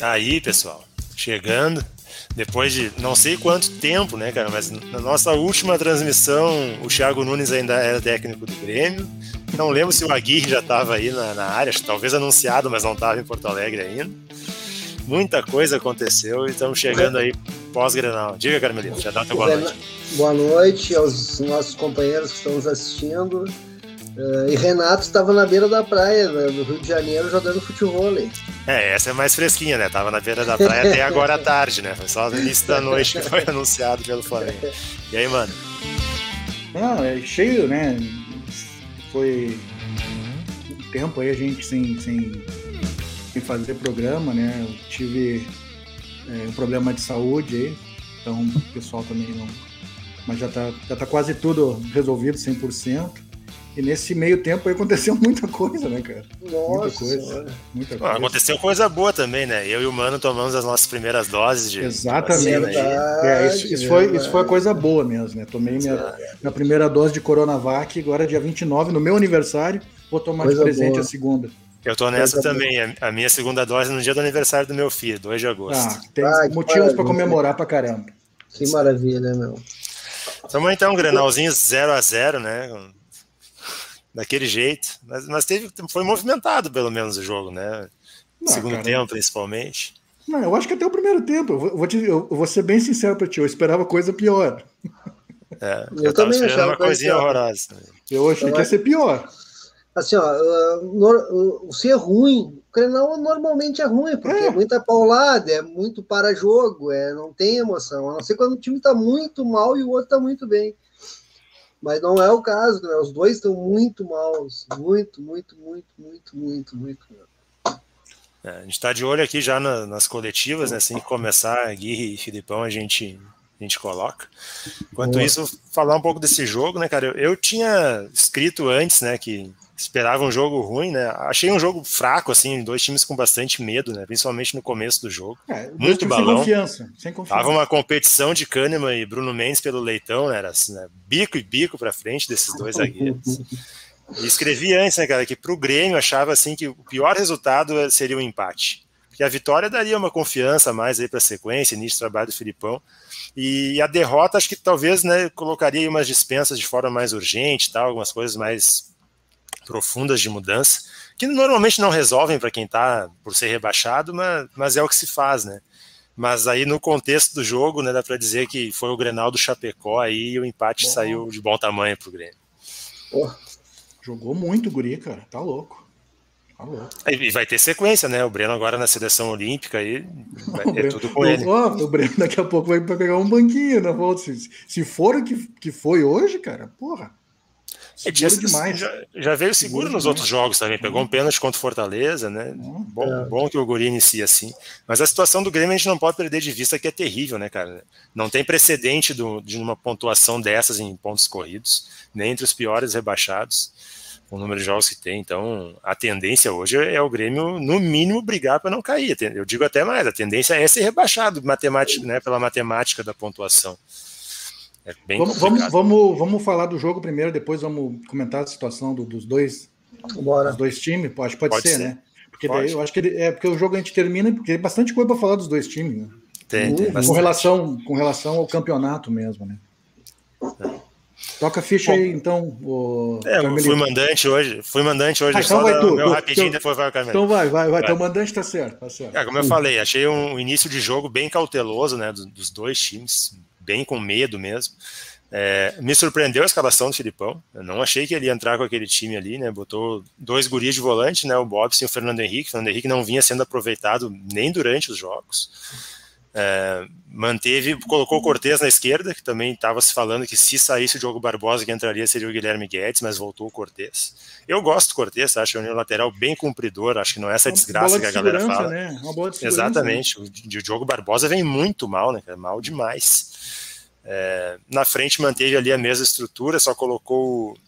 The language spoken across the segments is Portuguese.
Aí, pessoal, chegando, depois de não sei quanto tempo, né, cara, mas na nossa última transmissão, o Thiago Nunes ainda era técnico do Grêmio, não lembro se o Aguirre já estava aí na área, talvez anunciado, mas não estava em Porto Alegre ainda. Muita coisa aconteceu e estamos chegando aí pós-Grenal. Diga, Carmelita, já dá teu boa noite. Boa noite aos nossos companheiros que estão nos assistindo. E Renato estava na beira da praia, né, do Rio de Janeiro, jogando futevôlei. É, essa é mais fresquinha, né? Tava na beira da praia até agora à tarde, né? Foi só no início da noite que foi anunciado pelo Flamengo. E aí, mano? Não, é cheio, né? Foi um tempo aí a gente sem fazer programa, né? Eu tive um problema de saúde aí, então o pessoal também não... Mas já tá quase tudo resolvido, 100%. E nesse meio tempo aí aconteceu muita coisa, né, cara? Nossa, muita coisa. Aconteceu coisa boa também, né? Eu e o Mano tomamos as nossas primeiras doses de... Exatamente. Isso foi coisa boa mesmo, né? Tomei minha primeira dose de Coronavac, agora dia 29, no meu aniversário, vou tomar coisa de presente boa. A segunda. Eu tô nessa também, a minha segunda dose no dia do aniversário do meu filho, 2 de agosto. Tem motivos para comemorar pra caramba. Que maravilha, meu. Então, Grenalzinho 0-0, né? Daquele jeito, mas foi movimentado pelo menos o jogo, né? Segundo tempo, principalmente. Não, eu acho que até o primeiro tempo, eu vou ser bem sincero pra ti, eu esperava coisa pior. É, eu tava também achava uma coisinha horrorosa. Eu achei que ia ser pior. Assim, ó, ser ruim, o Grenal normalmente é ruim, porque é muita paulada, é muito para-jogo, não tem emoção, a não ser quando o time tá muito mal e o outro tá muito bem. Mas não é o caso, né? Os dois estão muito maus. Muito mal. A gente está de olho aqui já nas coletivas, né? Assim que começar, Aguirre e Filipão, a gente coloca. Enquanto isso, falar um pouco desse jogo, né, cara? Eu tinha escrito antes, né, que esperava um jogo ruim, né? Achei um jogo fraco, assim, dois times com bastante medo, né? Principalmente no começo do jogo. Muito balão. Sem confiança. Tava uma competição de Kahneman e Bruno Mendes pelo Leitão, né? Era assim, né? Bico e bico pra frente desses dois zagueiros. E escrevi antes, né, cara, que pro Grêmio achava, assim, que o pior resultado seria um empate. Porque a vitória daria uma confiança a mais aí pra sequência, início de trabalho do Filipão. E a derrota, acho que talvez, né, colocaria aí umas dispensas de forma mais urgente, tal, algumas coisas mais profundas de mudança, que normalmente não resolvem para quem está por ser rebaixado, mas é o que se faz, né? Mas aí no contexto do jogo, né, dá para dizer que foi o Grenal do Chapecó aí e o empate saiu de bom tamanho pro Grêmio. Porra, jogou muito o guri, cara, tá louco. E vai ter sequência, né? O Breno agora na seleção olímpica aí vai ter tudo com ele. O Breno daqui a pouco vai pegar um banquinho na volta. Se for o que foi hoje, cara, porra. Já veio seguro nos outros jogos também, pegou um pênalti contra o Fortaleza, né? Bom que o guri inicia assim. Mas a situação do Grêmio a gente não pode perder de vista, que é terrível, né, cara? Não tem precedente de uma pontuação dessas em pontos corridos, nem entre os piores rebaixados, o número de jogos que tem. Então a tendência hoje é o Grêmio no mínimo brigar para não cair. Eu digo até mais, a tendência é ser rebaixado né, pela matemática da pontuação. É bem vamos falar do jogo primeiro, depois vamos comentar a situação dos dois times. Pode ser, né? Porque daí eu acho que porque o jogo a gente termina, porque tem bastante coisa para falar dos dois times, né? Com relação ao campeonato mesmo, né? Toca a ficha aí, então. Eu fui mandante hoje. Então vai tu. Meu rapidinho, depois vai o Carmelito. Então vai. Então o mandante tá certo. É, como eu falei, achei um início de jogo bem cauteloso, né? Dos dois times. Bem com medo mesmo. Me surpreendeu a escalação do Filipão. Eu não achei que ele ia entrar com aquele time ali, né? Botou dois guris de volante, né? O Bobson e o Fernando Henrique. O Fernando Henrique não vinha sendo aproveitado nem durante os jogos. Colocou o Cortez na esquerda, que também estava se falando que se saísse o Diogo Barbosa, que entraria seria o Guilherme Guedes, mas voltou o Cortez. Eu gosto do Cortez, acho que é um lateral bem cumpridor, acho que não é essa desgraça que a galera fala. Né? Uma bola de segurança. Exatamente, né? O Diogo Barbosa vem muito mal, né? Mal demais. Na frente manteve ali a mesma estrutura, só colocou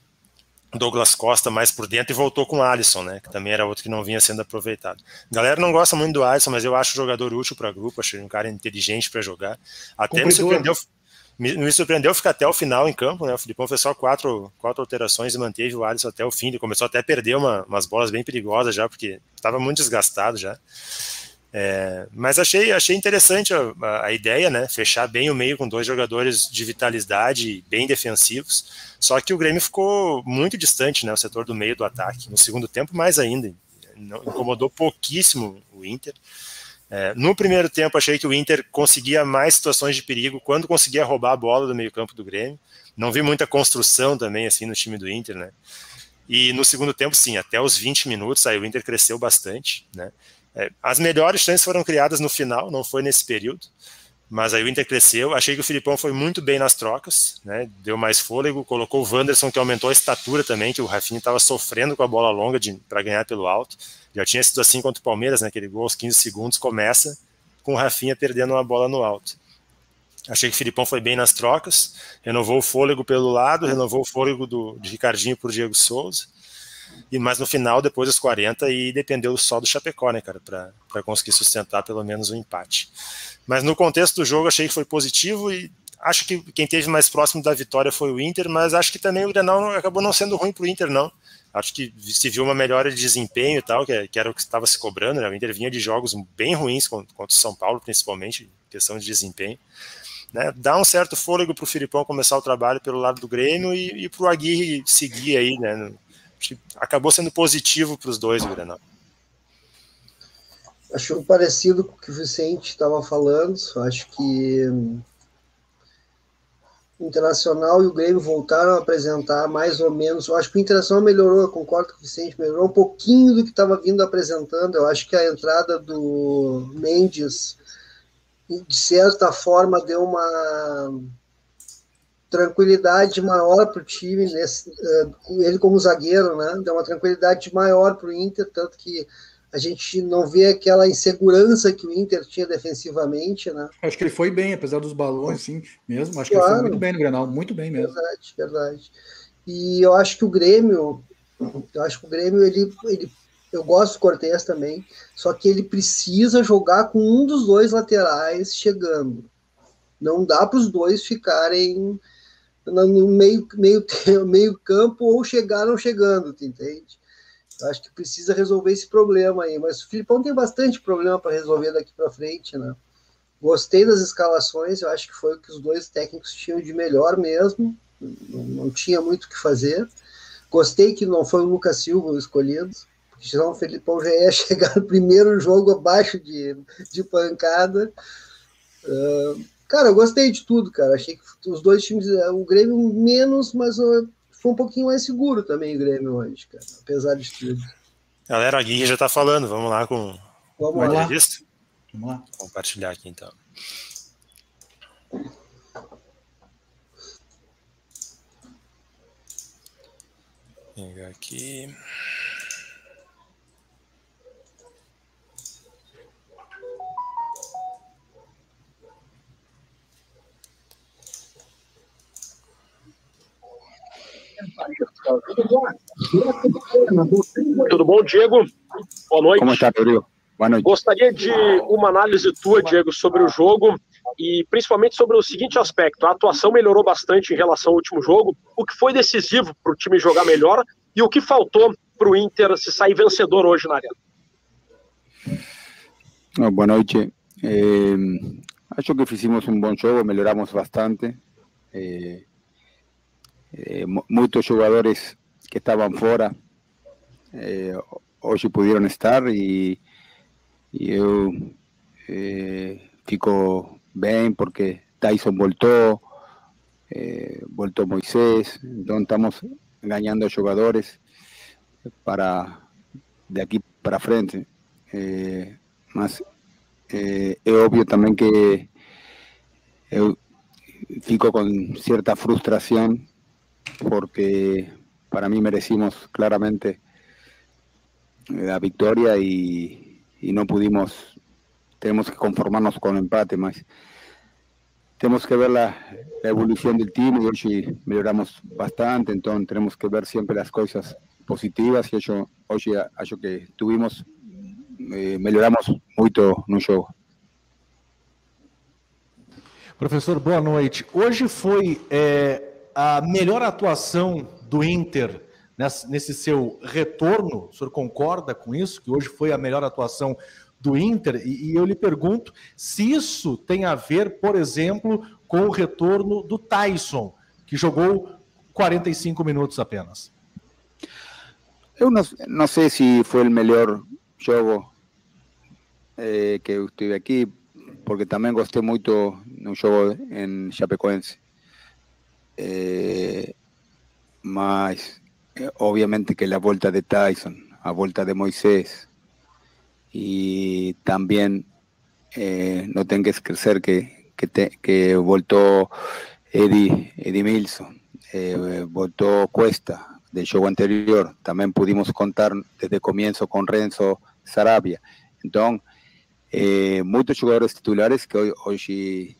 o Douglas Costa mais por dentro e voltou com o Alisson, né, que também era outro que não vinha sendo aproveitado. A galera não gosta muito do Alisson, mas eu acho um jogador útil para grupo, achei um cara inteligente para jogar. Até me surpreendeu ficar até o final em campo, né? O Filipão fez só quatro alterações e manteve o Alisson até o fim. Ele começou até a perder umas bolas bem perigosas já, porque estava muito desgastado já. Mas achei interessante a ideia, né? Fechar bem o meio com dois jogadores de vitalidade, bem defensivos. Só que o Grêmio ficou muito distante, né? O setor do meio do ataque. No segundo tempo, mais ainda. Incomodou pouquíssimo o Inter. No primeiro tempo, achei que o Inter conseguia mais situações de perigo quando conseguia roubar a bola do meio-campo do Grêmio. Não vi muita construção também assim no time do Inter, né? E no segundo tempo, sim, até os 20 minutos, aí o Inter cresceu bastante, né? As melhores chances foram criadas no final, não foi nesse período, mas aí o Inter cresceu. Achei que o Filipão foi muito bem nas trocas, né? Deu mais fôlego, colocou o Vanderson, que aumentou a estatura também, que o Rafinha estava sofrendo com a bola longa para ganhar pelo alto. Já tinha sido assim contra o Palmeiras, né? Aquele gol aos 15 segundos começa com o Rafinha perdendo uma bola no alto. Achei que o Filipão foi bem nas trocas, renovou o fôlego pelo lado, renovou o fôlego de Ricardinho por Diego Souza. Mas no final, depois dos 40, e dependeu só do Chapecó, né, cara, para conseguir sustentar pelo menos um empate. Mas no contexto do jogo, achei que foi positivo e acho que quem esteve mais próximo da vitória foi o Inter, mas acho que também o Grenal acabou não sendo ruim para o Inter, não. Acho que se viu uma melhora de desempenho e tal, que era o que estava se cobrando, né? O Inter vinha de jogos bem ruins contra o São Paulo, principalmente, questão de desempenho. Né, dá um certo fôlego para o Filipão começar o trabalho pelo lado do Grêmio e para o Aguirre seguir aí, né? Acabou sendo positivo para os dois, o Grenal. Acho parecido com o que o Vicente estava falando. Acho que o Internacional e o Grêmio voltaram a apresentar mais ou menos. Eu acho que o Internacional melhorou, eu concordo com o Vicente, melhorou um pouquinho do que estava vindo apresentando. Eu acho que a entrada do Mendes, de certa forma, deu uma tranquilidade maior para o time, ele como zagueiro, né? Deu uma tranquilidade maior para o Inter, tanto que a gente não vê aquela insegurança que o Inter tinha defensivamente, né? Acho que ele foi bem, apesar dos balões, sim, mesmo. Acho que ele foi muito bem no Grenal, muito bem mesmo. Verdade. E eu acho que o Grêmio, ele eu gosto do Cortez também, só que ele precisa jogar com um dos dois laterais chegando. Não dá para os dois ficarem no meio campo ou chegaram chegando, tu entende? Eu acho que precisa resolver esse problema aí. Mas o Filipão tem bastante problema para resolver daqui para frente, né? Gostei das escalações, eu acho que foi o que os dois técnicos tinham de melhor mesmo. Não tinha muito o que fazer. Gostei que não foi o Lucas Silva o escolhido, porque senão o Filipão já ia chegar no primeiro jogo abaixo de pancada. Cara, eu gostei de tudo, cara. Achei que os dois times, o Grêmio menos, mas foi um pouquinho mais seguro também o Grêmio hoje, cara, apesar de tudo. Galera, a Guia já tá falando, vamos lá com o entrevista. Vamos lá. Vou compartilhar aqui então. Pegar aqui. Tudo bom, Diego? Boa noite. Como está, Pedro? Boa noite. Gostaria de uma análise tua, Diego, sobre o jogo e principalmente sobre o seguinte aspecto: a atuação melhorou bastante em relação ao último jogo, o que foi decisivo para o time jogar melhor e o que faltou para o Inter se sair vencedor hoje na arena. Boa noite. Acho que fizemos um bom jogo, melhoramos bastante. Muchos jugadores que estaban fuera hoy pudieron estar y yo fico bien porque Taison voltó Moisés, entonces estamos ganando jugadores para de aquí para frente, mas es obvio también que yo fico con cierta frustración porque para mí merecimos claramente la victoria y no pudimos, tenemos que conformarnos con el empate, más tenemos que ver la evolución del team, y hoy mejoramos bastante, entonces tenemos que ver siempre las cosas positivas, y hoy acho que tuvimos, melhoramos muito no jogo. Professor, boa noite. Hoje foi a melhor atuação do Inter nesse seu retorno, o senhor concorda com isso, que hoje foi a melhor atuação do Inter, e eu lhe pergunto se isso tem a ver, por exemplo, com o retorno do Taison, que jogou 45 minutos apenas. Eu não sei se foi o melhor jogo que eu estive aqui, porque também gostei muito no jogo em Chapecoense. Mas, obviamente, que a volta de Taison, a volta de Moisés, y también no tengo que esquecer que voltó Edenilson, voltó Cuesta del juego anterior, también pudimos contar desde el comienzo con Renzo Sarabia. Entonces, muchos jugadores titulares que hoy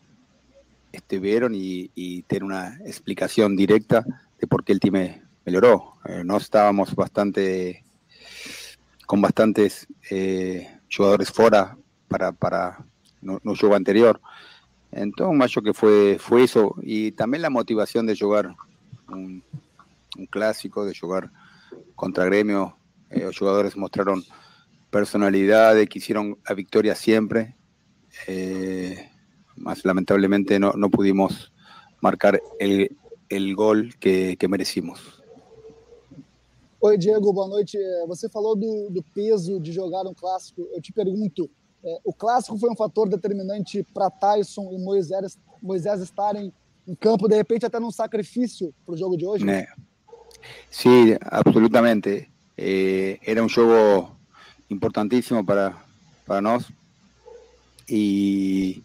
estuvieron y tienen una explicación directa de por qué el time mejoró. No estábamos bastante... con bastantes jugadores fuera para no juego anterior. Entonces, macho, que fue eso. Y también la motivación de jugar un clásico, de jugar contra Grêmio. Los jugadores mostraron personalidad, quisieron la victoria siempre. Más lamentablemente no pudimos marcar el gol que merecimos. Oi, Diego, boa noite. Você falou do peso de jogar um clássico. Eu te pergunto, o clássico foi um fator determinante para Taison e Moisés estarem em campo, de repente até num sacrifício para o jogo de hoje? Sim, absolutamente. Era um jogo importantíssimo para nós e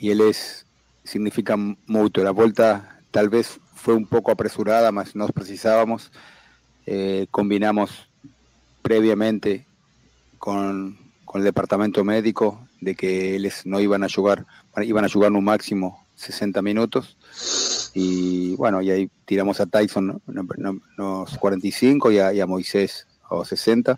eles significam muito. A volta talvez foi pouco apresurada, mas nós precisávamos. Combinamos previamente con el departamento médico de que ellos no iban a jugar un máximo 60 minutos y bueno, y ahí tiramos a Taison unos 45 y a Moisés a 60.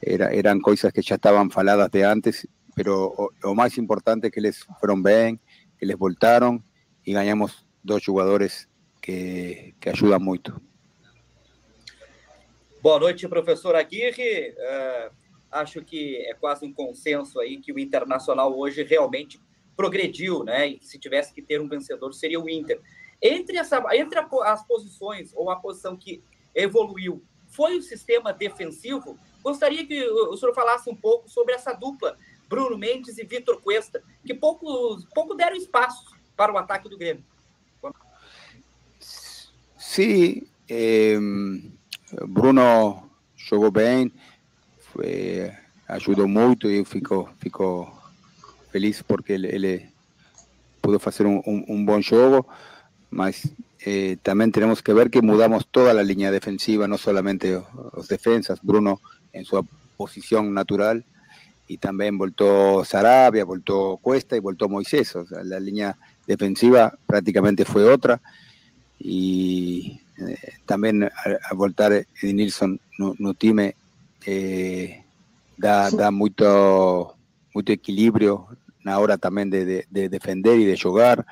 Eran cosas que ya estaban faladas de antes, pero lo más importante es que les fueron bien, que les voltaron y ganamos dos jugadores que ayudan mucho. Boa noite, professor Aguirre. Acho que é quase um consenso aí que o Internacional hoje realmente progrediu, né? E se tivesse que ter um vencedor, seria o Inter. Entre as posições, ou a posição que evoluiu, foi o sistema defensivo? Gostaria que o senhor falasse um pouco sobre essa dupla, Bruno Mendes e Vitor Cuesta, que pouco deram espaço para o ataque do Grêmio. Sim... Bruno jogou bem, ajudou muito e eu fico feliz porque ele pôde fazer um bom jogo, mas também temos que ver que mudamos toda a linha defensiva, não somente os defensas, Bruno em sua posição natural e também voltou Sarabia, voltou Cuesta e voltou Moisés, ou seja, a linha defensiva praticamente foi outra e... Também a voltar Edenilson no time dá muito equilíbrio na hora também de defender e de jogar.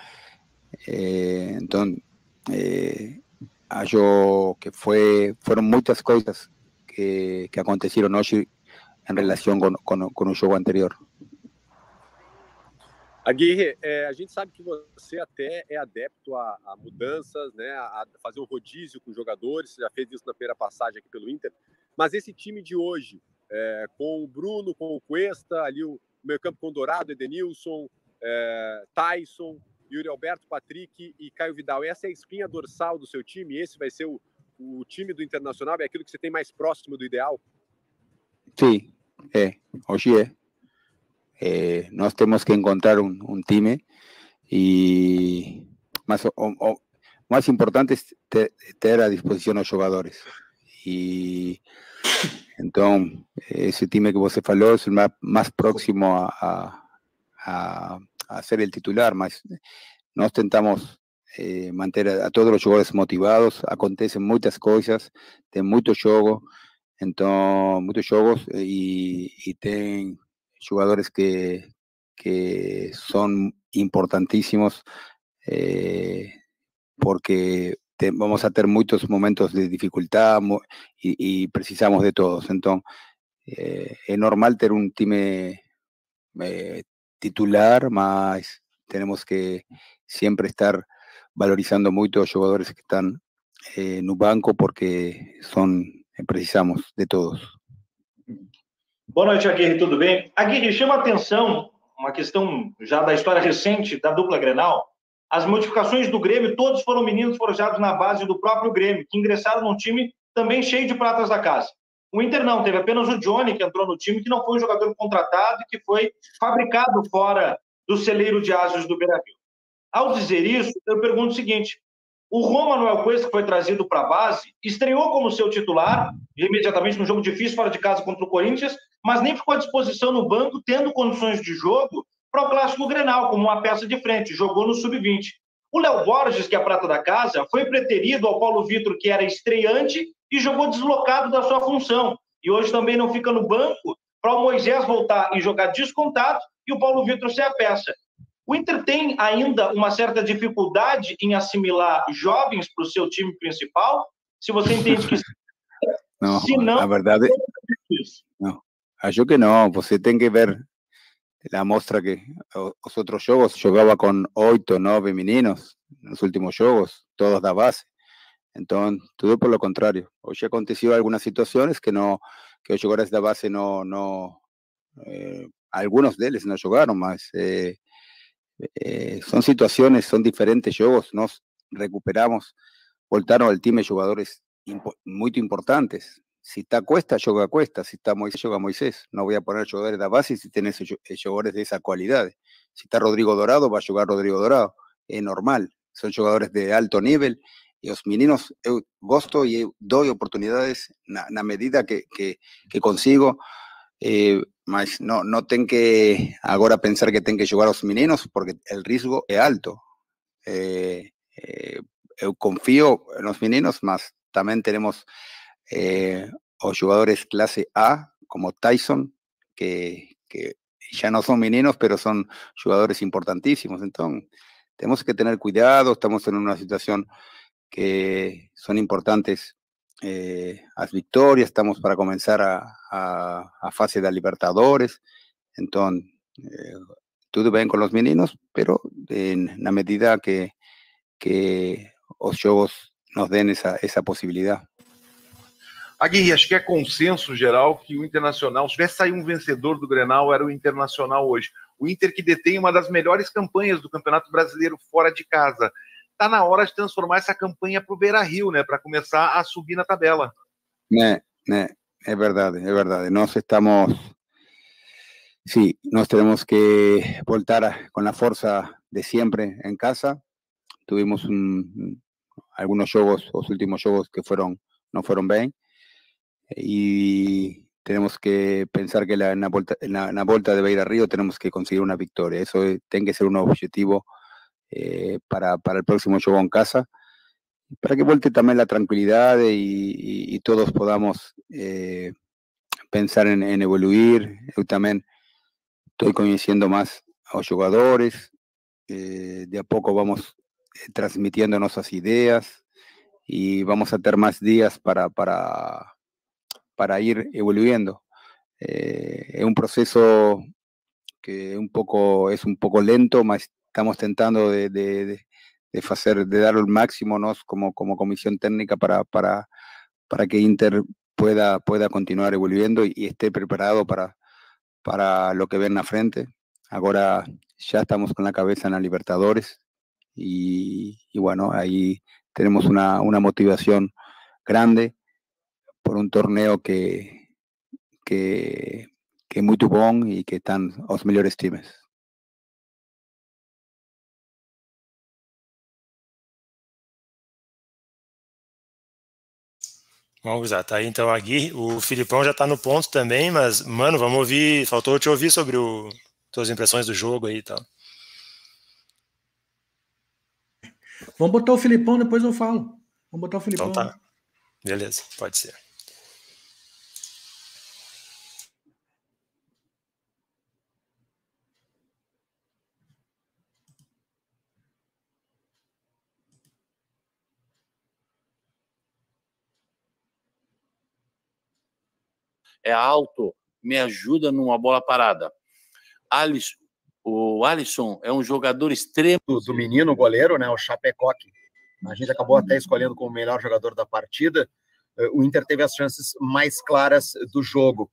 Então, acho que foram muitas coisas que aconteceram hoje em relação com o jogo anterior. Aguirre, a gente sabe que você até é adepto a mudanças, né, a fazer um rodízio com os jogadores, você já fez isso na primeira passagem aqui pelo Inter, mas esse time de hoje, com o Bruno, com o Cuesta, ali o meio campo com o Dourado, Edenilson, Taison, Yuri Alberto, Patrick e Caio Vidal, essa é a espinha dorsal do seu time? Esse vai ser o time do Internacional? É aquilo que você tem mais próximo do ideal? Sim, hoje é. Nós temos que encontrar um time e mas o mais importante é ter à disposição os jogadores e então esse time que você falou é o mais próximo a ser o titular, mas nós tentamos manter a todos os jogadores motivados, acontecem muitas coisas, tem muito jogo, então muitos jogos e tem jugadores que son importantísimos porque vamos a tener muchos momentos de dificultad y precisamos de todos. Entonces, É normal ter um time titular, mas temos que sempre estar valorizando muito os jogadores que estão no banco, porque precisamos de todos. Boa noite, Aguirre, tudo bem? Aguirre, chama a atenção uma questão já da história recente da dupla Grenal. As modificações do Grêmio, todos foram meninos forjados na base do próprio Grêmio, que ingressaram num time também cheio de pratas da casa. O Inter não, teve apenas o Johnny, que entrou no time, que não foi um jogador contratado e que foi fabricado fora do celeiro de ágios do Beira-Rio. Ao dizer isso, eu pergunto o seguinte: o Juan Manuel Cuesta, que foi trazido para a base, estreou como seu titular, imediatamente num jogo difícil fora de casa contra o Corinthians, mas nem ficou à disposição no banco, tendo condições de jogo para o Clássico Grenal, como uma peça de frente, jogou no Sub-20. O Léo Borges, que é a prata da casa, foi preterido ao Paulo Vitor, que era estreante, e jogou deslocado da sua função. E hoje também não fica no banco para o Moisés voltar e jogar descontado e o Paulo Vitor ser a peça. O Inter tem ainda uma certa dificuldade em assimilar jovens para o seu time principal? Se você entende que... Não, se não, na verdade... Não, acho que não. Você tem que ver... La mostra que os outros jogos jogava com 8, 9 meninos nos últimos jogos, todos da base. Então, tudo pelo contrário. Hoje aconteceu algumas situações que os jogadores da base alguns deles não jogaram, mas são situações, são diferentes jogos. Nós recuperamos, voltaram ao time jogadores muito importantes. Se está Cuesta, joga Cuesta. Se está Moisés, joga Moisés. Não vou pôr jogadores da base se tem jogadores dessa qualidade. Se está Rodrigo Dourado, vai jogar Rodrigo Dourado. É normal. São jogadores de alto nível. E os meninos, eu gosto e eu dou oportunidades na medida que consigo. Mas não tem que agora pensar que tem que jogar os meninos, porque o risco é alto. Eu confio nos meninos, mas também temos... os jogadores classe A, como Taison, que já não são meninos, mas são jogadores importantíssimos. Então, temos que ter cuidado, estamos em uma situação que são importantes as vitórias, estamos para começar a fase da Libertadores. Então, tudo bem com os meninos, mas na medida que os jogos nos dêem essa possibilidade. Aguirre, acho que é consenso geral que o Internacional, se tivesse saído um vencedor do Grenal, era o Internacional hoje. O Inter, que detém uma das melhores campanhas do Campeonato Brasileiro fora de casa. Está na hora de transformar essa campanha para o Beira-Rio, né? Para começar a subir na tabela. É verdade, é verdade. Nós estamos... Sim, nós temos que voltar com a força de sempre em casa. Tivemos alguns jogos, os últimos jogos que não foram bem. Y tenemos que pensar que en la vuelta de Beira-Río tenemos que conseguir una victoria. Eso tiene que ser un objetivo para el próximo juego en casa, para que vuelte también la tranquilidad y todos podamos pensar en evoluir. Yo también estoy conociendo más a los jugadores, de a poco vamos transmitiendo nuestras ideas y vamos a tener más días para ir evolucionando. Es un proceso que es un poco lento, mas estamos tentando de dar el máximo, ¿no? como comisión técnica para que Inter pueda continuar evolucionando y esté preparado para lo que ven a frente. Ahora ya estamos con la cabeza en la Libertadores y bueno, ahí tenemos una motivación grande por um torneio que é muito bom e que estão os melhores times. Vamos lá, tá aí então Aguirre. O Filipão já está no ponto também, mas, mano, vamos ouvir, faltou te ouvir sobre suas impressões do jogo aí e tal. Vamos botar o Filipão, depois eu falo. Vamos botar o Filipão. Então tá, beleza, pode ser. é alto, me ajuda numa bola parada. Alisson, o Alisson é um jogador extremo. Do menino, o goleiro, né? O Chapecó. A gente acabou até escolhendo como o melhor jogador da partida. O Inter teve as chances mais claras do jogo.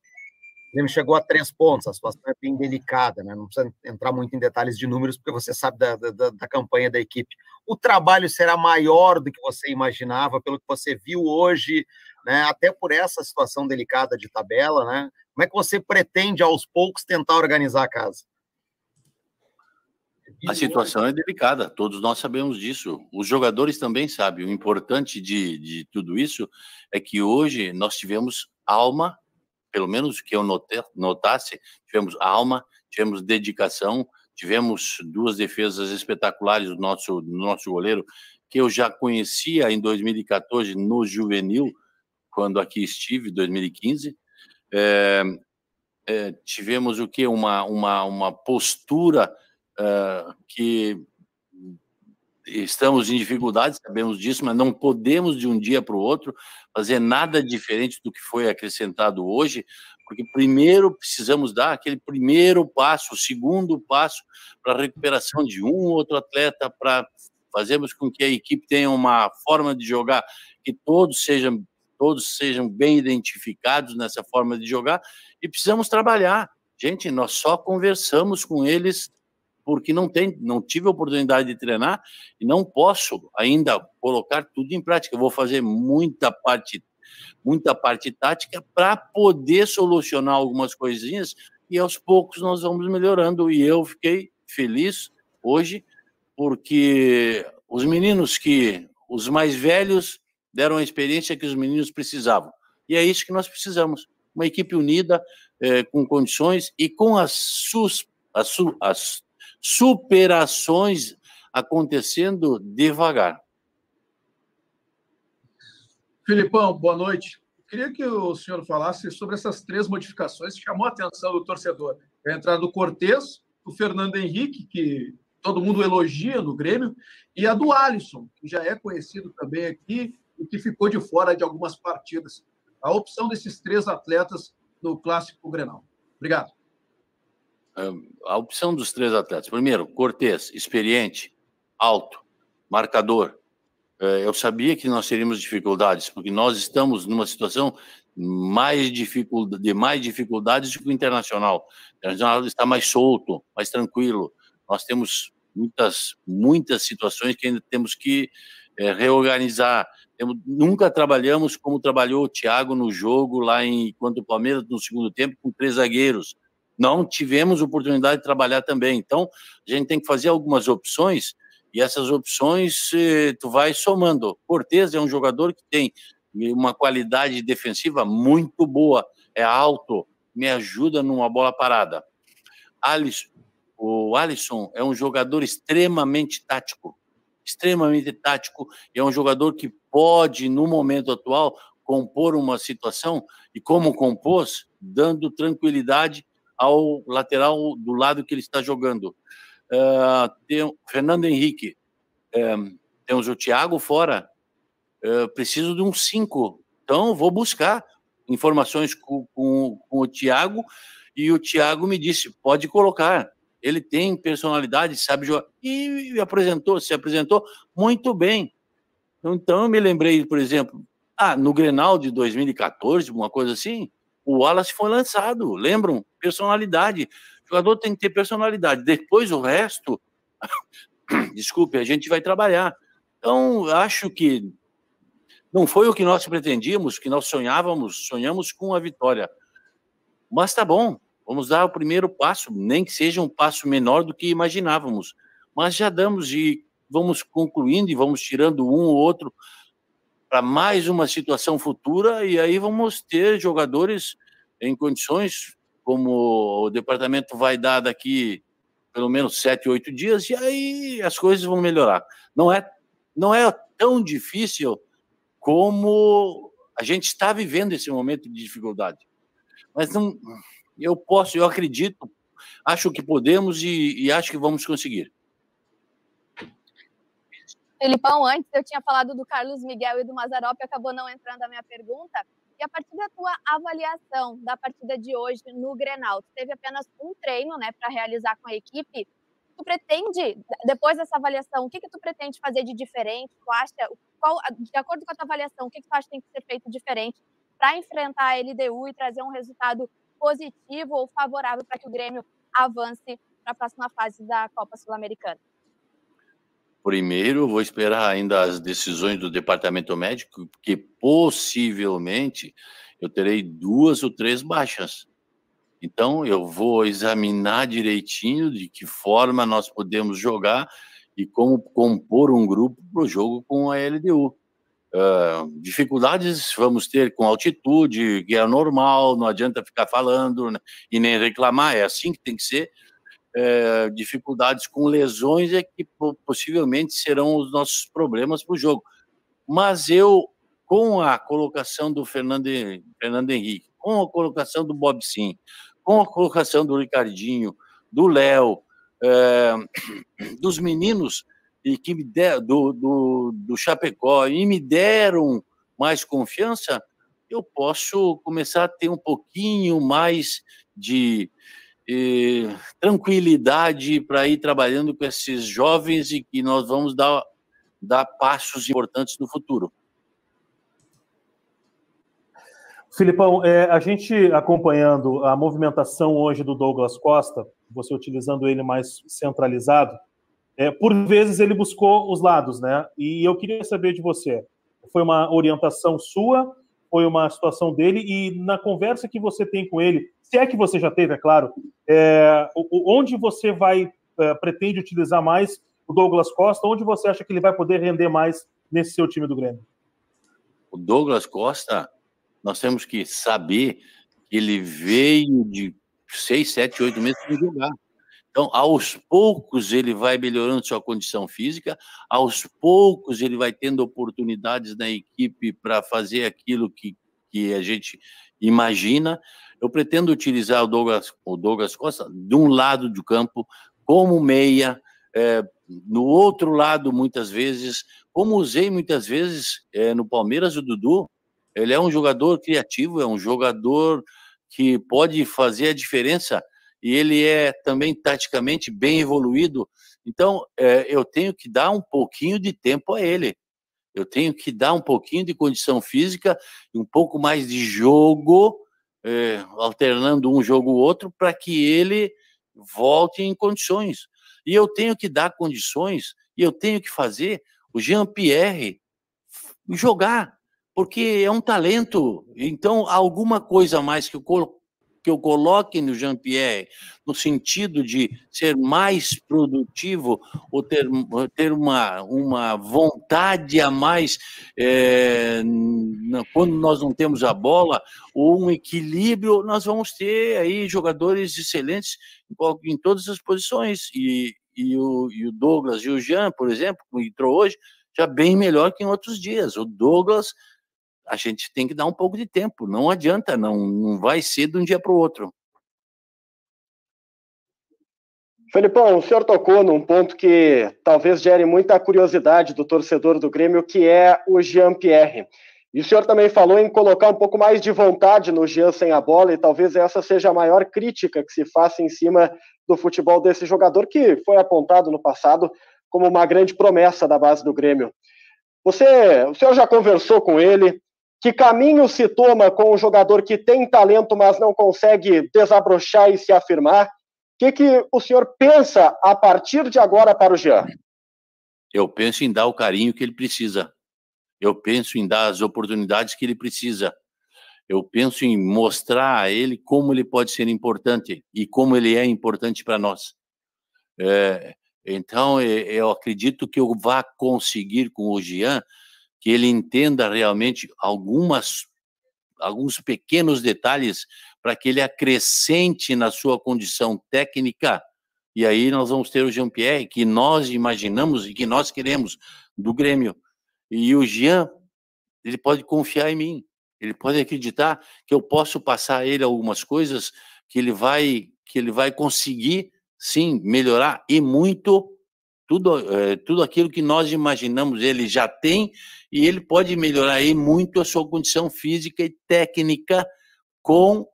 Ele chegou a 3 pontos, a situação é bem delicada, né? Não precisa entrar muito em detalhes de números, porque você sabe da campanha da equipe. O trabalho será maior do que você imaginava, pelo que você viu hoje, né? Até por essa situação delicada de tabela, né? Como é que você pretende, aos poucos, tentar organizar a casa? A situação é delicada, todos nós sabemos disso. Os jogadores também sabem. O importante de tudo isso é que hoje nós tivemos alma, pelo menos que eu notasse, tivemos alma, tivemos dedicação, tivemos 2 defesas espetaculares do nosso goleiro, que eu já conhecia em 2014 no Juvenil, quando aqui estive, 2015. Tivemos o quê? Uma postura que estamos em dificuldade, sabemos disso, mas não podemos de um dia para o outro fazer nada diferente do que foi acrescentado hoje, porque primeiro precisamos dar aquele primeiro passo, o segundo passo para a recuperação de um ou outro atleta, para fazermos com que a equipe tenha uma forma de jogar, que todos sejam bem identificados nessa forma de jogar, e precisamos trabalhar. Gente, nós só conversamos com eles porque não tive a oportunidade de treinar e não posso ainda colocar tudo em prática. Eu vou fazer muita parte tática para poder solucionar algumas coisinhas, e aos poucos nós vamos melhorando. E eu fiquei feliz hoje porque os meninos os mais velhos deram a experiência que os meninos precisavam. E é isso que nós precisamos. Uma equipe unida, com condições e com as superações acontecendo devagar. Filipão, boa noite. Queria que o senhor falasse sobre essas 3 modificações que chamou a atenção do torcedor. É a entrada do Cortez, do Fernando Henrique, que todo mundo elogia no Grêmio, e a do Alisson, que já é conhecido também aqui e que ficou de fora de algumas partidas. A opção desses 3 atletas no Clássico Grenal. Obrigado. A opção dos 3 atletas. Primeiro, Cortez, experiente, alto, marcador. Eu sabia que nós teríamos dificuldades, porque nós estamos numa situação de mais dificuldades do que o Internacional. O Internacional está mais solto, mais tranquilo. Nós temos muitas situações que ainda temos que reorganizar. Nunca trabalhamos como trabalhou o Thiago no jogo, lá enquanto o Palmeiras, no segundo tempo, com 3 zagueiros. Não tivemos oportunidade de trabalhar também. Então, a gente tem que fazer algumas opções, e essas opções tu vai somando. Cortez é um jogador que tem uma qualidade defensiva muito boa, é alto, me ajuda numa bola parada. O Alisson é um jogador extremamente tático, e é um jogador que pode, no momento atual, compor uma situação, e como compôs, dando tranquilidade ao lateral do lado que ele está jogando. Tem o Fernando Henrique, temos o Thiago fora, preciso de um 5, então vou buscar informações com o Thiago, e o Thiago me disse, pode colocar, ele tem personalidade, sabe jogar, e se apresentou muito bem. Então eu me lembrei, por exemplo, no Grenal de 2014, uma coisa assim, o Wallace foi lançado, lembram? Personalidade. O jogador tem que ter personalidade. Depois o resto, desculpe, a gente vai trabalhar. Então, acho que não foi o que nós pretendíamos, que nós sonhamos com a vitória. Mas tá bom, vamos dar o primeiro passo, nem que seja um passo menor do que imaginávamos. Mas já damos e vamos concluindo e vamos tirando um ou outro para mais uma situação futura, e aí vamos ter jogadores em condições, como o departamento vai dar daqui pelo menos 7, 8 dias, e aí as coisas vão melhorar. Não é tão difícil como a gente está vivendo esse momento de dificuldade. Mas não, eu acredito, acho que podemos e acho que vamos conseguir. Felipão, antes eu tinha falado do Carlos Miguel e do Mazaropi, acabou não entrando a minha pergunta. E a partir da tua avaliação da partida de hoje no Grenal, tu teve apenas um treino, né, para realizar com a equipe. Tu pretende, depois dessa avaliação, o que tu pretende fazer de diferente? Tu acha, de acordo com a tua avaliação, o que tu acha que tem que ser feito diferente para enfrentar a LDU e trazer um resultado positivo ou favorável para que o Grêmio avance para a próxima fase da Copa Sul-Americana? Primeiro, vou esperar ainda as decisões do departamento médico, porque possivelmente eu terei 2 ou 3 baixas. Então, eu vou examinar direitinho de que forma nós podemos jogar e como compor um grupo para o jogo com a LDU. Dificuldades vamos ter com altitude, que é normal, não adianta ficar falando, né, e nem reclamar, é assim que tem que ser. Dificuldades com lesões é que possivelmente serão os nossos problemas para o jogo. Mas eu, com a colocação do Fernando Henrique, com a colocação do Bob Sim, com a colocação do Ricardinho, do Léo, dos meninos e que me deram, do Chapecó, e me deram mais confiança, eu posso começar a ter um pouquinho mais de tranquilidade para ir trabalhando com esses jovens e que nós vamos dar passos importantes no futuro. Filipão, a gente acompanhando a movimentação hoje do Douglas Costa, você utilizando ele mais centralizado, por vezes ele buscou os lados, né? E eu queria saber de você, foi uma orientação sua, foi uma situação dele, e na conversa que você tem com ele, se é que você já teve, é claro, onde você pretende utilizar mais o Douglas Costa, onde você acha que ele vai poder render mais nesse seu time do Grêmio? O Douglas Costa... Nós temos que saber que ele veio de 6, 7, 8 meses sem jogar. Então, aos poucos, ele vai melhorando sua condição física, aos poucos, ele vai tendo oportunidades na equipe para fazer aquilo que a gente imagina. Eu pretendo utilizar o Douglas Costa de um lado do campo, como meia, no outro lado, muitas vezes, como usei muitas vezes no Palmeiras, o Dudu. Ele é um jogador criativo, é um jogador que pode fazer a diferença e ele é também taticamente bem evoluído. Então, eu tenho que dar um pouquinho de tempo a ele. Eu tenho que dar um pouquinho de condição física, um pouco mais de jogo, alternando um jogo ou outro, para que ele volte em condições. E eu tenho que dar condições, e eu tenho que fazer o Jean Pyerre jogar, porque é um talento. Então, alguma coisa mais que eu coloque no Jean Pyerre, no sentido de ser mais produtivo ou ter uma vontade a mais quando nós não temos a bola, ou um equilíbrio, nós vamos ter aí jogadores excelentes em todas as posições. E o Douglas e o Jean, por exemplo, que entrou hoje, já bem melhor que em outros dias. O Douglas... A gente tem que dar um pouco de tempo, não adianta, não vai ser de um dia para o outro. Felipão, o senhor tocou num ponto que talvez gere muita curiosidade do torcedor do Grêmio, que é o Jean Pyerre. E o senhor também falou em colocar um pouco mais de vontade no Jean sem a bola, e talvez essa seja a maior crítica que se faça em cima do futebol desse jogador, que foi apontado no passado como uma grande promessa da base do Grêmio. O senhor já conversou com ele? Que caminho se toma com um jogador que tem talento, mas não consegue desabrochar e se afirmar? O que o senhor pensa a partir de agora para o Jean? Eu penso em dar o carinho que ele precisa. Eu penso em dar as oportunidades que ele precisa. Eu penso em mostrar a ele como ele pode ser importante e como ele é importante para nós. Então, eu acredito que eu vá conseguir com o Jean que ele entenda realmente alguns pequenos detalhes para que ele acrescente na sua condição técnica. E aí nós vamos ter o Jean Pyerre, que nós imaginamos e que nós queremos do Grêmio. E o Jean, ele pode confiar em mim, ele pode acreditar que eu posso passar a ele algumas coisas que ele vai conseguir, sim, melhorar e muito Tudo aquilo que nós imaginamos ele já tem, e ele pode melhorar aí muito a sua condição física e técnica com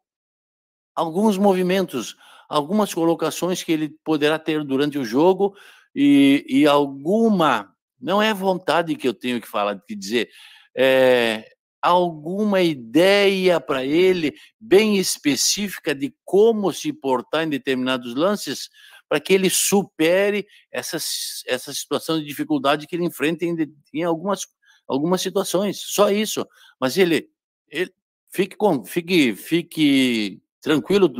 alguns movimentos, algumas colocações que ele poderá ter durante o jogo e alguma, não é vontade que eu tenho que falar, que dizer, alguma ideia para ele bem específica de como se portar em determinados lances, para que ele supere essa situação de dificuldade que ele enfrenta em algumas situações, só isso. Mas ele fique tranquilo,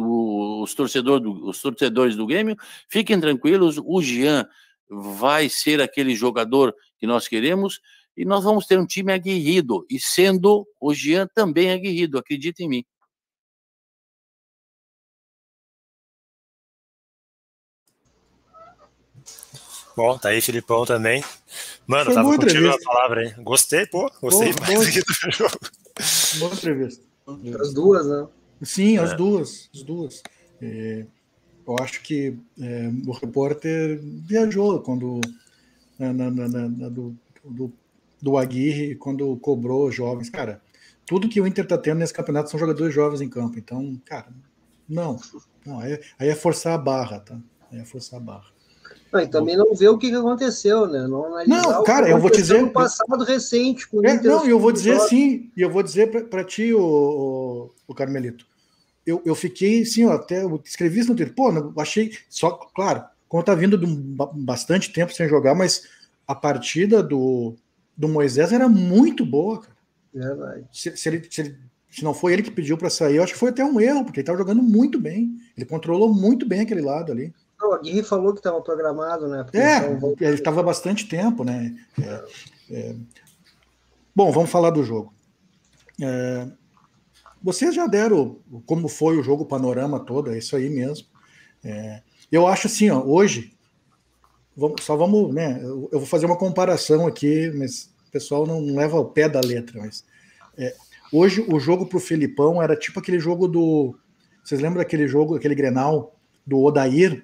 os torcedores do Grêmio, fiquem tranquilos, o Jean vai ser aquele jogador que nós queremos e nós vamos ter um time aguerrido, e sendo o Jean também aguerrido, acredita em mim. Bom, tá aí Filipão também. Mano, foi tava contigo entrevista. A palavra, hein? Gostei, pô. Gostei mais aqui do jogo. Boa entrevista. As duas, né? Sim, as duas. As duas. Eu acho que o repórter viajou quando do Aguirre, quando cobrou jovens. Cara, tudo que o Inter tá tendo nesse campeonato são jogadores jovens em campo. Então, cara, não. Aí é forçar a barra, tá? Aí é forçar a barra. Ah, e também não ver o que aconteceu, né? Não, cara, eu vou te dizer. O passado recente com o Inter. Não, eu vou dizer sim, e eu vou dizer para ti, o Carmelito. Eu fiquei, sim, eu escrevi isso no Twitter. Pô, eu achei. Só, claro, como tá vindo de bastante tempo sem jogar, mas a partida do Moisés era muito boa, cara. Verdade. Se não foi ele que pediu para sair, eu acho que foi até um erro, porque ele tava jogando muito bem. Ele controlou muito bem aquele lado ali. O Aguirre falou que estava programado, né? Porque ele estava há bastante tempo, né? Bom, vamos falar do jogo. Vocês já deram como foi o jogo, o panorama todo, é isso aí mesmo. Eu acho assim, ó, hoje, eu vou fazer uma comparação aqui, mas o pessoal não leva ao pé da letra, mas hoje o jogo para o Filipão era tipo aquele jogo do... Vocês lembram daquele jogo, aquele Grenal do Odair?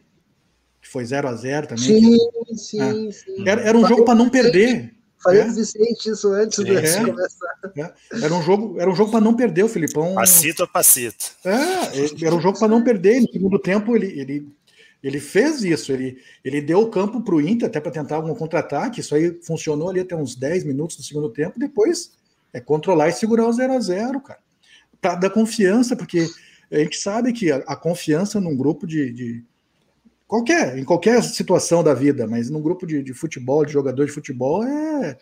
Foi 0-0 também. Sim. Era um jogo para não perder. Falei com o Vicente isso antes de começar. Era um jogo para não perder, o Filipão. Passito a passito. Era um jogo para não perder. No segundo tempo, ele fez isso. Ele deu o campo para o Inter, até para tentar algum contra-ataque. Isso aí funcionou ali até uns 10 minutos do segundo tempo. Depois é controlar e segurar o 0-0, cara. Para dar confiança, porque a gente sabe que a confiança num grupo de em qualquer situação da vida, mas num grupo de futebol, de jogador de futebol, é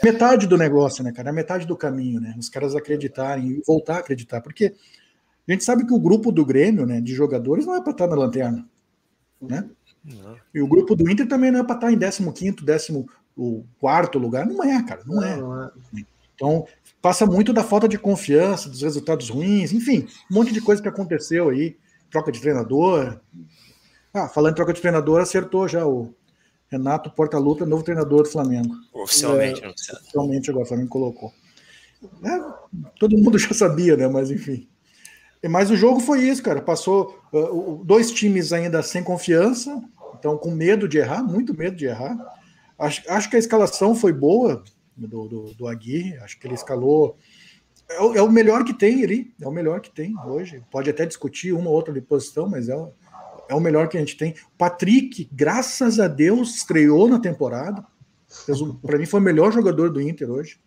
metade do negócio, né, cara? É metade do caminho, né? Os caras acreditarem e voltar a acreditar, porque a gente sabe que o grupo do Grêmio, né, de jogadores, não é para estar na lanterna, né? Não. E o grupo do Inter também não é para estar em 15º, 14º lugar, não é, cara, não é. Então, passa muito da falta de confiança, dos resultados ruins, enfim, um monte de coisa que aconteceu aí, troca de treinador... Falando em troca de treinador, acertou já o Renato Portaluppi, novo treinador do Flamengo. Oficialmente, anunciado. Oficialmente agora, o Flamengo colocou. Todo mundo já sabia, né? Mas enfim. Mas o jogo foi isso, cara. Passou dois times ainda sem confiança, então com medo de errar, muito medo de errar. Acho que a escalação foi boa do Aguirre, acho que ele escalou... É o melhor que tem ali, é o melhor que tem hoje. Pode até discutir uma ou outra de posição, mas é o melhor que a gente tem. Patrick, graças a Deus, estreou na temporada. Para mim foi o melhor jogador do Inter hoje.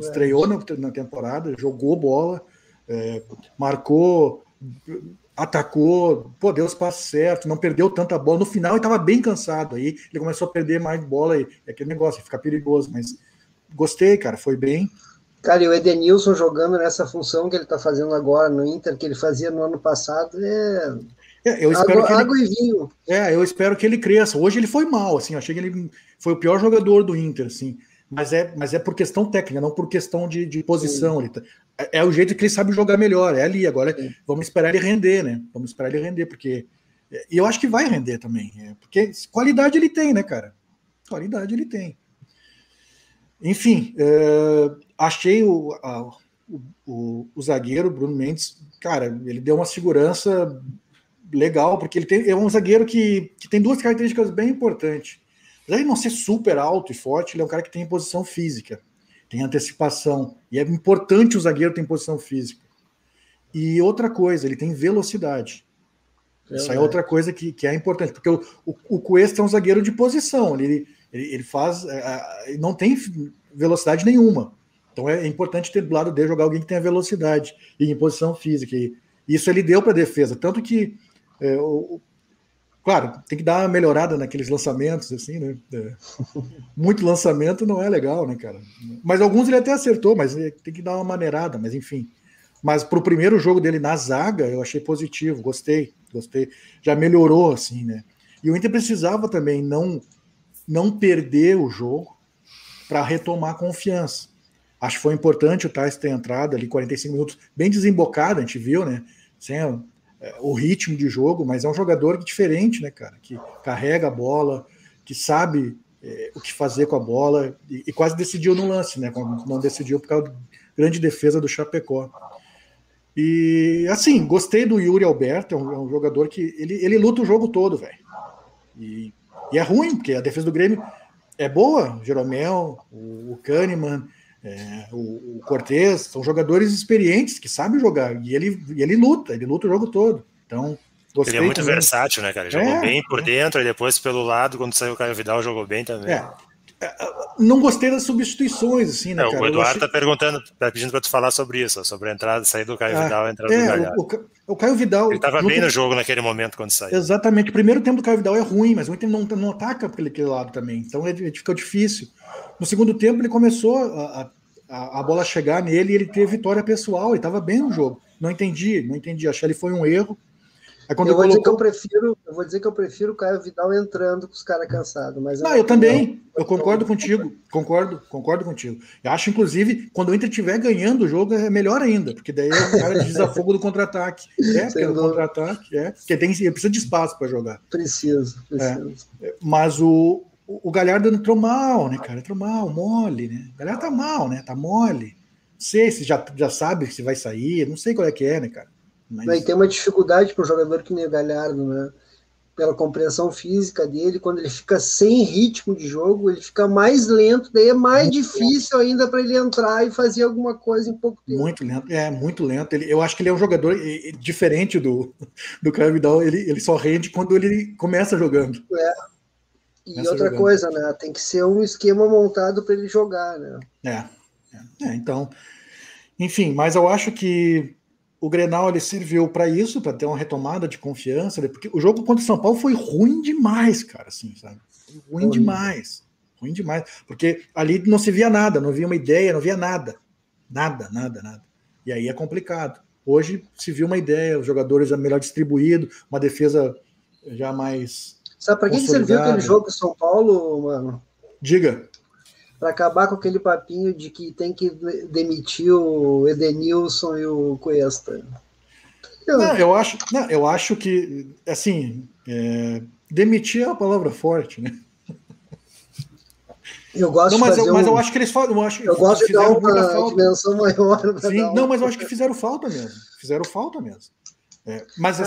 Estreou na temporada, jogou bola, marcou, atacou, deu os passos certos, não perdeu tanta bola. No final ele estava bem cansado, aí ele começou a perder mais bola, e aquele negócio, fica perigoso, mas gostei, cara, foi bem. Cara, e o Edenilson jogando nessa função que ele está fazendo agora no Inter, que ele fazia no ano passado, eu espero que ele... eu espero que ele cresça. Hoje ele foi mal, assim, eu achei que ele foi o pior jogador do Inter, assim, mas é por questão técnica, não por questão de posição. Ele é o jeito que ele sabe jogar melhor, é ali, agora vamos esperar ele render, né? Vamos esperar ele render, porque... E eu acho que vai render também, porque qualidade ele tem, né, cara? Qualidade ele tem. Enfim, achei o zagueiro, Bruno Mendes, cara, ele deu uma segurança... legal, porque ele é um zagueiro que tem duas características bem importantes. Apesar de não ser super alto e forte, ele é um cara que tem posição física, tem antecipação, e é importante o zagueiro ter posição física. E outra coisa, ele tem velocidade. Isso aí é outra coisa que é importante, porque o Cuesta é um zagueiro de posição, ele faz, ele não tem velocidade nenhuma. Então é importante ter do lado dele jogar alguém que tenha velocidade e em posição física. E isso ele deu para a defesa, tanto que, claro, tem que dar uma melhorada naqueles lançamentos, assim, né? Muito lançamento não é legal, né, cara? Mas alguns ele até acertou, mas tem que dar uma maneirada, mas enfim. Mas para o primeiro jogo dele na zaga, eu achei positivo, gostei. Já melhorou, assim, né? E o Inter precisava também não perder o jogo para retomar a confiança. Acho que foi importante o Taison ter entrado ali 45 minutos, bem desembocado, a gente viu, né? Sem o ritmo de jogo, mas é um jogador diferente, né, cara? Que carrega a bola, que sabe o que fazer com a bola, e quase decidiu no lance, né? Não decidiu por causa da grande defesa do Chapecó. E, assim, gostei do Yuri Alberto, é um jogador que ele luta o jogo todo, velho. E é ruim, porque a defesa do Grêmio é boa, o Jeromel, o Kahneman, o Cortez, são jogadores experientes que sabem jogar, e ele luta o jogo todo. Então, gostei. Ele é muito também versátil, né, cara? Ele jogou bem por dentro, e depois pelo lado, quando saiu o Caio Vidal, jogou bem também. Não gostei das substituições, assim, né, cara? O Eduardo tá perguntando, tá pedindo para tu falar sobre isso, sobre a entrada e saída do Caio Vidal, a entrada do Galhardo. O Caio Vidal... Ele tava bem no jogo naquele momento quando saiu. Exatamente. O primeiro tempo do Caio Vidal é ruim, mas o Inter não ataca por aquele lado também, então ele fica difícil. No segundo tempo ele começou a bola chegar nele e ele teve vitória pessoal, ele tava bem no jogo. Não entendi. Achei que ele foi um erro. Eu vou dizer que eu prefiro o Caio Vidal entrando com os caras cansados. Mas eu também. Eu concordo contigo. Concordo contigo. Eu acho, inclusive, quando o Inter estiver ganhando o jogo, é melhor ainda, porque daí é o cara de desafogo do contra-ataque. Porque ele precisa de espaço para jogar. Preciso. Mas o Galhardo entrou mal, né, cara? Entrou mal, mole, né? O Galhardo tá mal, né? Tá mole. Não sei se já sabe se vai sair. Não sei qual é que é, né, cara? Mas tem uma dificuldade para um jogador que nem o Galhardo, né? Pela compreensão física dele, quando ele fica sem ritmo de jogo, ele fica mais lento, daí é mais difícil ainda para ele entrar e fazer alguma coisa em pouco tempo. Muito lento. Eu acho que ele é um jogador diferente do Caio Vidal, ele só rende quando ele começa jogando. Coisa, né? Tem que ser um esquema montado para ele jogar, né? Então... Enfim, mas eu acho que o Grenal ele serviu para isso, para ter uma retomada de confiança, porque o jogo contra o São Paulo foi ruim demais, cara, assim, sabe? Ruim demais, porque ali não se via nada, não via uma ideia, não via nada, e aí é complicado. Hoje se viu uma ideia, os jogadores já melhor distribuídos, uma defesa já mais... Sabe para que serviu aquele jogo do São Paulo, mano? Diga. Para acabar com aquele papinho de que tem que demitir o Edenilson e o Cuesta. Eu acho que, assim, demitir é uma palavra forte, né? Eu gosto de dar uma dimensão maior. Mas eu acho que fizeram falta mesmo. Mas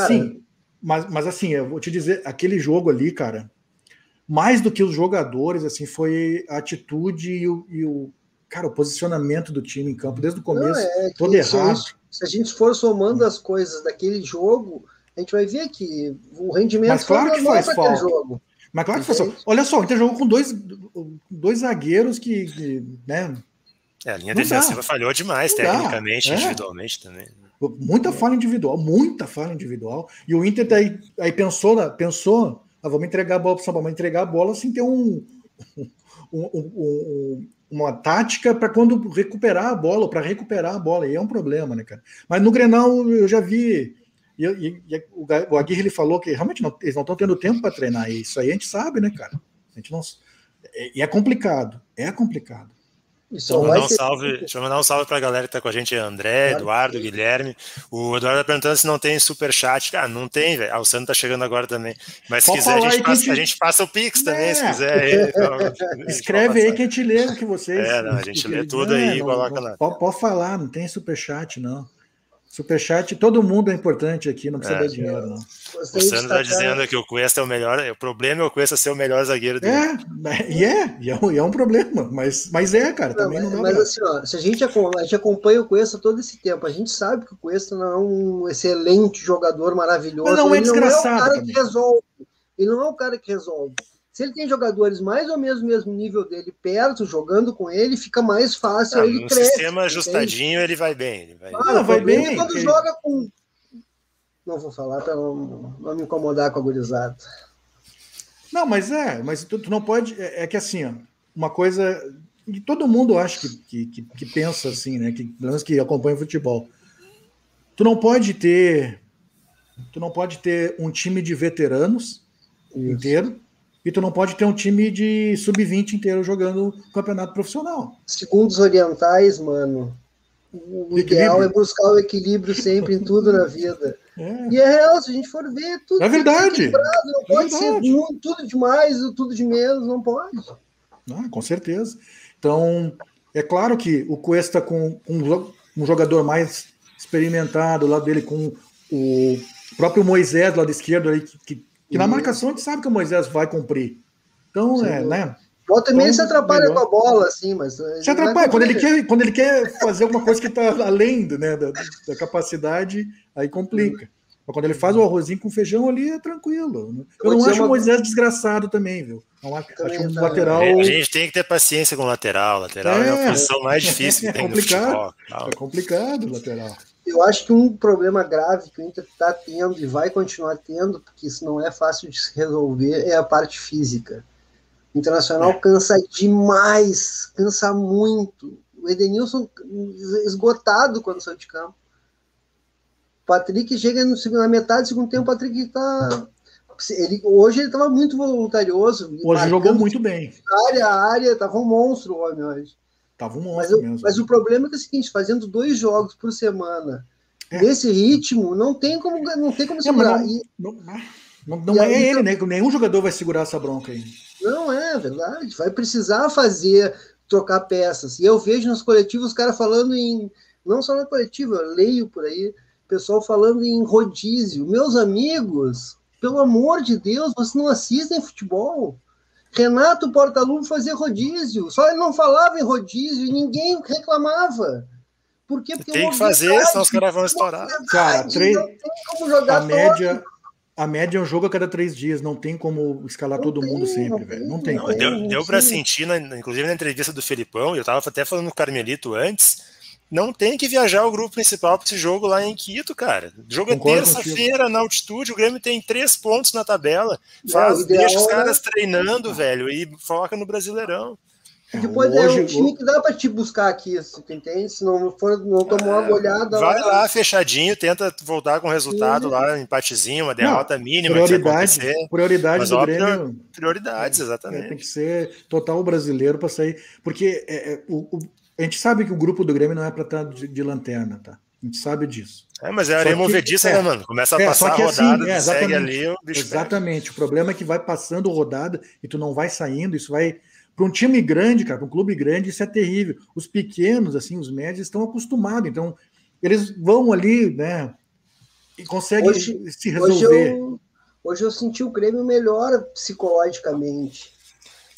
assim, eu vou te dizer, aquele jogo ali, cara, mais do que os jogadores, assim, foi a atitude e o posicionamento do time em campo, desde o começo, todo errado. Se a gente for somando as coisas daquele jogo, a gente vai ver que o rendimento... Mas claro que faz falta. Olha só, o Inter jogou com dois zagueiros que a linha defensiva falhou demais, tecnicamente, individualmente também. Muita falha individual. E o Inter aí pensou... vamos entregar a bola para o São Paulo, mas entregar a bola sem ter uma tática para quando recuperar a bola, e é um problema, né, cara? Mas no Grenal eu já vi, e o Aguirre ele falou que realmente eles não estão tendo tempo para treinar, e isso aí a gente sabe, né, cara? A gente não... E é complicado. Deixa eu mandar um salve para a galera que está com a gente, André, Eduardo, Guilherme. O Eduardo está perguntando se não tem superchat. Cara, não tem, velho. O Sandro está chegando agora também. Mas se quiser, a gente passa o Pix também, se quiser. Escreve aí que a gente lê o que vocês... a gente lê tudo aí e coloca lá. Pode falar, não tem superchat, não. Superchat, todo mundo é importante aqui, não precisa dar dinheiro, não. O Sandro está dizendo que o Cuesta é o melhor, o problema é o Cuesta ser o melhor zagueiro dele. É um problema, mas cara, também não dá. Mas assim, ó, se a gente acompanha o Cuesta todo esse tempo, a gente sabe que o Cuesta não é um excelente jogador maravilhoso, mas não é desgraçado, não é o cara também que resolve, ele não é o cara que resolve. Se ele tem jogadores mais ou menos no mesmo nível dele perto, jogando com ele, fica mais fácil. Ele no cresce, sistema ajustadinho, ele vai bem. Ele vai vai bem. Quando joga com... Não vou falar para não me incomodar com a gurizada. Não, mas tu não pode... É que assim, ó, uma coisa... E todo mundo acha que pensa assim, né? Pelo menos que acompanha o futebol. Tu não pode ter um time de veteranos inteiro. E tu não pode ter um time de sub-20 inteiro jogando campeonato profissional. Segundo os orientais, mano, o ideal é buscar o equilíbrio sempre em tudo na vida. E é real, se a gente for ver, tudo é verdade. Não pode ser tudo demais, tudo de menos, não pode. Ah, com certeza. Então, é claro que o Cuesta com um jogador mais experimentado, lá dele com o próprio Moisés, do lado esquerdo, aí, que na marcação a gente sabe que o Moisés vai cumprir. Então, sim, né? Volta e meia se atrapalha melhor com a bola, assim, mas... Se atrapalha. Quando ele quer fazer alguma coisa que está além da capacidade, aí complica. Mas quando ele faz o arrozinho com feijão ali, é tranquilo. Né? Eu não acho o Moisés desgraçado também, viu? Não acho um lateral... A gente tem que ter paciência com o lateral. Lateral é a posição mais difícil que tem no futebol. É complicado o lateral. Eu acho que um problema grave que o Inter está tendo e vai continuar tendo, porque isso não é fácil de se resolver, é a parte física. O Internacional cansa demais, cansa muito. O Edenilson esgotado quando sai de campo. O Patrick chega na metade do segundo tempo, o Patrick está... Hoje ele estava muito voluntarioso. Hoje jogou muito bem. A área, estava um monstro o homem hoje. Mas o problema é que é o seguinte, fazendo 2 jogos por semana, nesse ritmo, não tem como segurar. Não é ele, né? Nenhum jogador vai segurar essa bronca aí. Não é verdade. Vai precisar trocar peças. E eu vejo nos coletivos os caras falando em... Não só na coletiva, eu leio por aí, o pessoal falando em rodízio. Meus amigos, pelo amor de Deus, vocês não assistem futebol. Renato Portaluppi fazia rodízio, só ele não falava em rodízio e ninguém reclamava. Por quê? Porque tem que fazer, senão os caras vão estourar. Cara, não tem como jogar a média é um jogo a cada 3 dias, não tem como escalar todo mundo sempre, velho. Não tem. Deu para sentir, inclusive na entrevista do Filipão, eu estava até falando no Carmelito antes, não tem que viajar o grupo principal para esse jogo lá em Quito, cara. O jogo é terça-feira na altitude, o Grêmio tem 3 pontos na tabela. Deixa os caras treinando, velho, e foca no Brasileirão. Depois é um time que dá para te buscar aqui, entende? Se não for, não tomou uma goleada... Vai lá fechadinho, tenta voltar com o resultado lá, um empatezinho, uma derrota mínima. Prioridades do Grêmio. Prioridades, exatamente. Tem que ser total brasileiro para sair, porque a gente sabe que o grupo do Grêmio não é para estar de lanterna, tá? A gente sabe disso. Mas é a areia movediça, né, mano? Começa a passar a rodada, segue ali o bicho. Exatamente. O problema é que vai passando rodada e tu não vai saindo, isso vai... Para um time grande, cara, para um clube grande, isso é terrível. Os pequenos, assim, os médios, estão acostumados. Então, eles vão ali, né, e conseguem se resolver. Hoje eu senti o Grêmio melhor psicologicamente.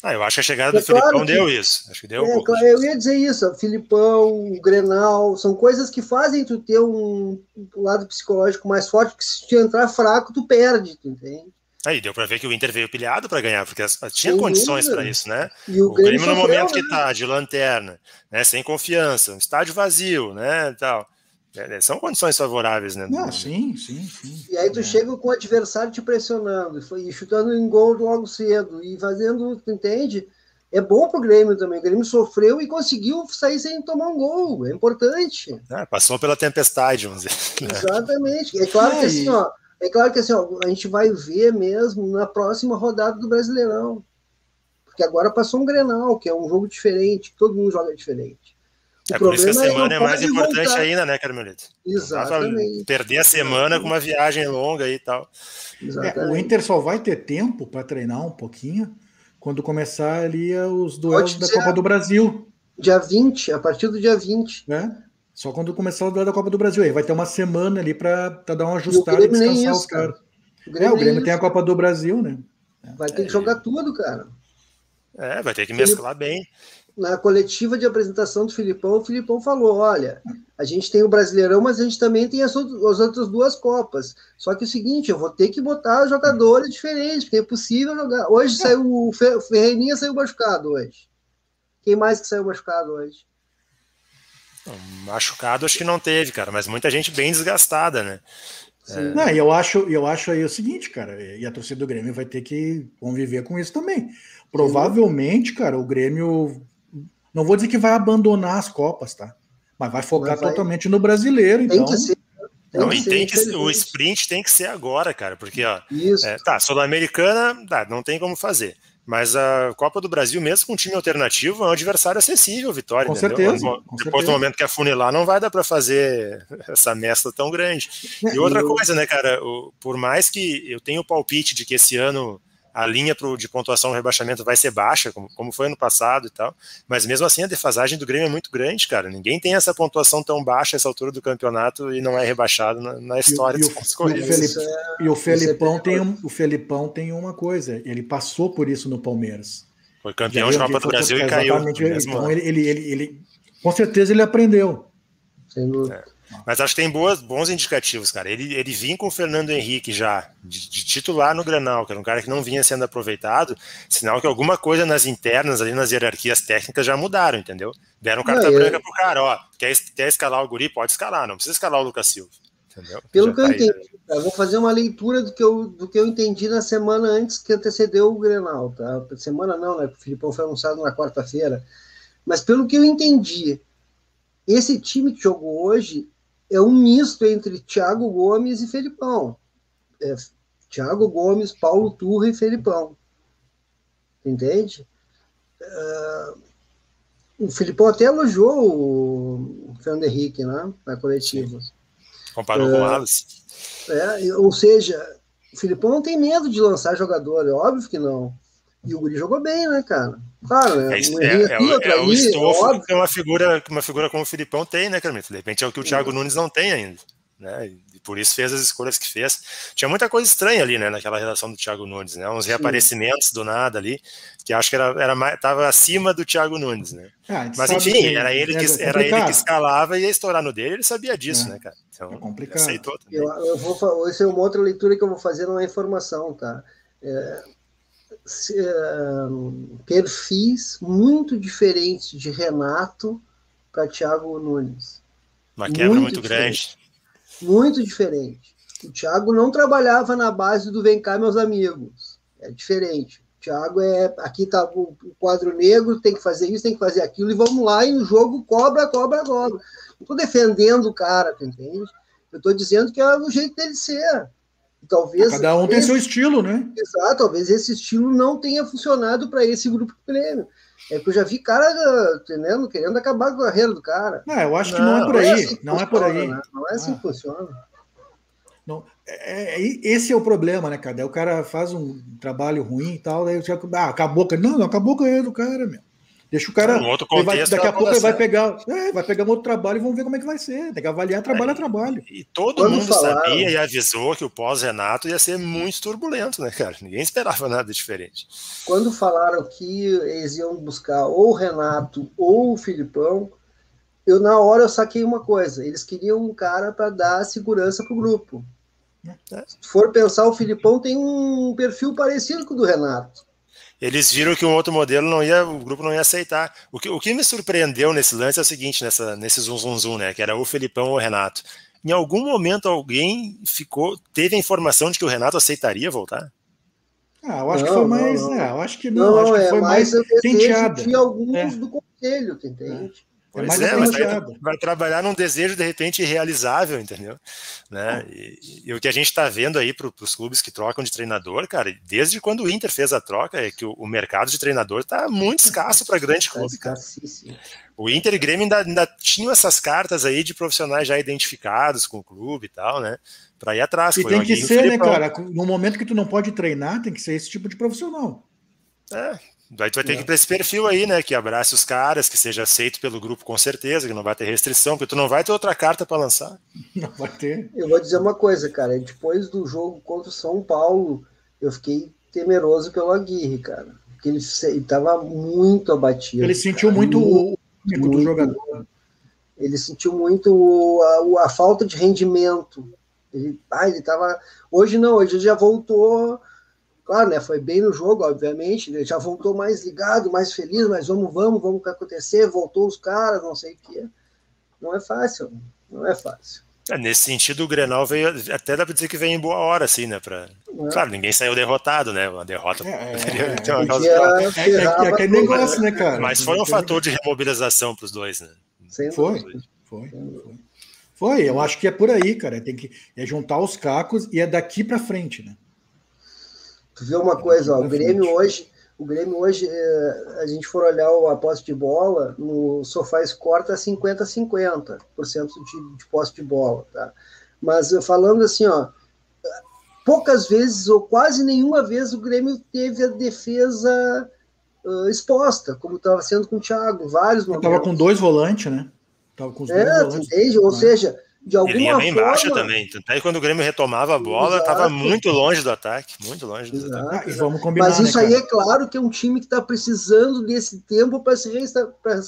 Eu acho que a chegada do Filipão deu isso. Acho que deu um pouco. Eu ia dizer isso. Filipão, o Grenal, são coisas que fazem tu ter um lado psicológico mais forte, porque se tu entrar fraco, tu perde, tu entende? Aí deu para ver que o Inter veio pilhado para ganhar, porque tinha condições para isso, né? E o Grêmio, no momento que tá de lanterna, né, sem confiança, um estádio vazio, né, tal. São condições favoráveis, né? Não, sim. E aí tu chega com o adversário te pressionando, e chutando em gol logo cedo, e fazendo, tu entende? É bom pro Grêmio também. O Grêmio sofreu e conseguiu sair sem tomar um gol. É importante. Passou pela tempestade, vamos dizer. Exatamente. É claro que assim, ó, a gente vai ver mesmo na próxima rodada do Brasileirão. Porque agora passou um Grenal, que é um jogo diferente, todo mundo joga diferente. Por isso que a semana é mais importante ainda, né, Carmelito? Exatamente. Perder a semana com uma viagem longa e tal. O Inter só vai ter tempo para treinar um pouquinho quando começar ali os duelos da Copa do Brasil. Dia 20, a partir do dia 20. Né? Só quando começar o duelo da Copa do Brasil. Aí vai ter uma semana ali para dar uma ajustada e descansar os caras. O Grêmio tem a Copa do Brasil, né? Vai ter que jogar tudo, cara. É, vai ter que mesclar bem. Na coletiva de apresentação do Filipão, o Filipão falou, olha, a gente tem o Brasileirão, mas a gente também tem as outras duas Copas. Só que é o seguinte, eu vou ter que botar jogadores diferentes, porque é possível jogar. Hoje saiu o Ferreirinha, saiu machucado hoje. Quem mais que saiu machucado hoje? Machucado acho que não teve, cara, mas muita gente bem desgastada, né? Não, eu acho aí o seguinte, cara, e a torcida do Grêmio vai ter que conviver com isso também. Provavelmente, cara, o Grêmio... Não vou dizer que vai abandonar as Copas, tá? Mas vai focar totalmente no brasileiro, então. Tem que ser. O sprint tem que ser agora, cara, porque, ó, Sul-Americana, não tem como fazer. Mas a Copa do Brasil, mesmo com um time alternativo, é um adversário acessível, Vitória. Com certeza. Depois do momento que afunilar, não vai dar para fazer essa mescla tão grande. E outra coisa, né, cara, por mais que eu tenha o palpite de que esse ano a linha de pontuação do rebaixamento vai ser baixa, como foi ano passado e tal, mas mesmo assim a defasagem do Grêmio é muito grande, cara. Ninguém tem essa pontuação tão baixa essa altura do campeonato e não é rebaixado na história dos pontos corridos. E o Felipão tem uma coisa, ele passou por isso no Palmeiras. Foi campeão de Copa do Brasil e caiu. Então ele com certeza ele aprendeu. Sem dúvida. Mas acho que tem bons indicativos, cara. Ele vinha com o Fernando Henrique já, de titular no Grenal, que era um cara que não vinha sendo aproveitado, sinal que alguma coisa nas internas, ali nas hierarquias técnicas já mudaram, entendeu? Deram carta branca pro cara, ó, quer escalar o guri? Pode escalar, não precisa escalar o Lucas Silva, entendeu? Pelo que eu entendi, eu vou fazer uma leitura do que eu entendi na semana antes que antecedeu o Grenal, tá? Semana não, né? O Filipão foi anunciado na quarta-feira. Mas pelo que eu entendi, esse time que jogou hoje é um misto entre Thiago Gomes e Felipão. Thiago Gomes, Paulo Turra e Felipão. Entende? O Felipão até elogiou o Fernando Henrique, né, na coletiva. Sim. Comparou com o Alisson. Ou seja, o Felipão não tem medo de lançar jogador, é óbvio que não. E o guri jogou bem, né, cara? Claro, o estofo que uma figura como o Filipão tem, né, Carmito? De repente é o que o Thiago Nunes não tem ainda, né? E por isso fez as escolhas que fez. Tinha muita coisa estranha ali, né, naquela relação do Thiago Nunes, né? Uns reaparecimentos do nada ali, que acho que estava acima do Thiago Nunes, né? Mas enfim, era ele que escalava e ia estourar no dele, ele sabia disso, né, cara? Então, é complicado. Aceitou também. Essa é uma outra leitura que eu vou fazer, não é informação, tá? Perfis muito diferentes de Renato para Thiago Nunes. Uma quebra muito grande. Muito diferente. O Thiago não trabalhava na base do vem cá, meus amigos. É diferente. O Thiago aqui tá o quadro negro, tem que fazer isso, tem que fazer aquilo, e vamos lá, e o jogo cobra, cobra, cobra. Não estou defendendo o cara, tu entende? Eu estou dizendo que é o jeito dele ser. Talvez cada um tem seu estilo, né? Exato, talvez esse estilo não tenha funcionado para esse grupo do Grêmio. É que eu já vi cara querendo acabar com a carreira do cara. Não, eu acho que não é por aí. Não é por aí. Não é assim que funciona. Não, esse é o problema, né, cara? O cara faz um trabalho ruim e tal, daí acabou. Não acabou a carreira do cara, meu. Deixa o cara. Daqui a pouco ele vai pegar um outro trabalho e vamos ver como é que vai ser. Tem que avaliar trabalho a trabalho. E todo mundo sabia e avisou que o pós-Renato ia ser muito turbulento, né, cara? Ninguém esperava nada diferente. Quando falaram que eles iam buscar ou o Renato ou o Filipão, na hora eu saquei uma coisa: eles queriam um cara para dar segurança pro grupo. Se for pensar, o Filipão tem um perfil parecido com o do Renato. Eles viram que um outro modelo o grupo não ia aceitar. O que me surpreendeu nesse lance é o seguinte, nesse zoom, né? Que era o Felipão ou o Renato. Em algum momento alguém teve a informação de que o Renato aceitaria voltar? Eu acho que foi mais penteada. Tinha alguns do conselho, tu entende? Mas vai trabalhar num desejo, de repente, irrealizável, entendeu? Né? E o que a gente está vendo aí para os clubes que trocam de treinador, cara, desde quando o Inter fez a troca, é que o mercado de treinador está muito escasso para grande clube, cara. O Inter e Grêmio ainda tinham essas cartas aí de profissionais já identificados com o clube e tal, né? Para ir atrás. E tem que ser, né, cara? No momento que tu não pode treinar, tem que ser esse tipo de profissional. Aí tu vai ter que ir para esse perfil aí, né? Que abrace os caras, que seja aceito pelo grupo com certeza, que não vai ter restrição, porque tu não vai ter outra carta para lançar. Não vai ter. Eu vou dizer uma coisa, cara. Depois do jogo contra o São Paulo, eu fiquei temeroso pelo Aguirre, cara. Porque ele estava muito abatido. Ele sentiu muito o amigo do jogador. Ele sentiu muito a falta de rendimento. Ele estava... Hoje não, hoje ele já voltou... Claro, né? Foi bem no jogo, obviamente. Ele já voltou mais ligado, mais feliz, mas vamos o que acontecer, voltou os caras, não sei o quê. Não é fácil, não é fácil. É, nesse sentido, o Grenal veio, até dá para dizer que veio em boa hora, assim, né? Pra... É. Claro, ninguém saiu derrotado, né? Uma derrota. Aquele negócio, né, cara? Mas foi um fator de remobilização para os dois, né? Foi, eu acho que é por aí, cara. Tem que juntar os cacos e é daqui para frente, né? Tu vê uma coisa, ó, o Grêmio hoje, a gente for olhar a posse de bola, no SofaScore tá 50-50% de posse de bola, tá? Mas falando assim, ó, poucas vezes ou quase nenhuma vez o Grêmio teve a defesa exposta, como estava sendo com o Thiago, vários momentos. Estava com dois volantes, né? Tava com os dois volantes. Entende? Ou seja... De alguma forma... bem baixo também. Aí quando o Grêmio retomava a bola, estava muito longe do ataque. Muito longe do ataque. E vamos combinar, mas isso, né, aí é claro que é um time que está precisando desse tempo para se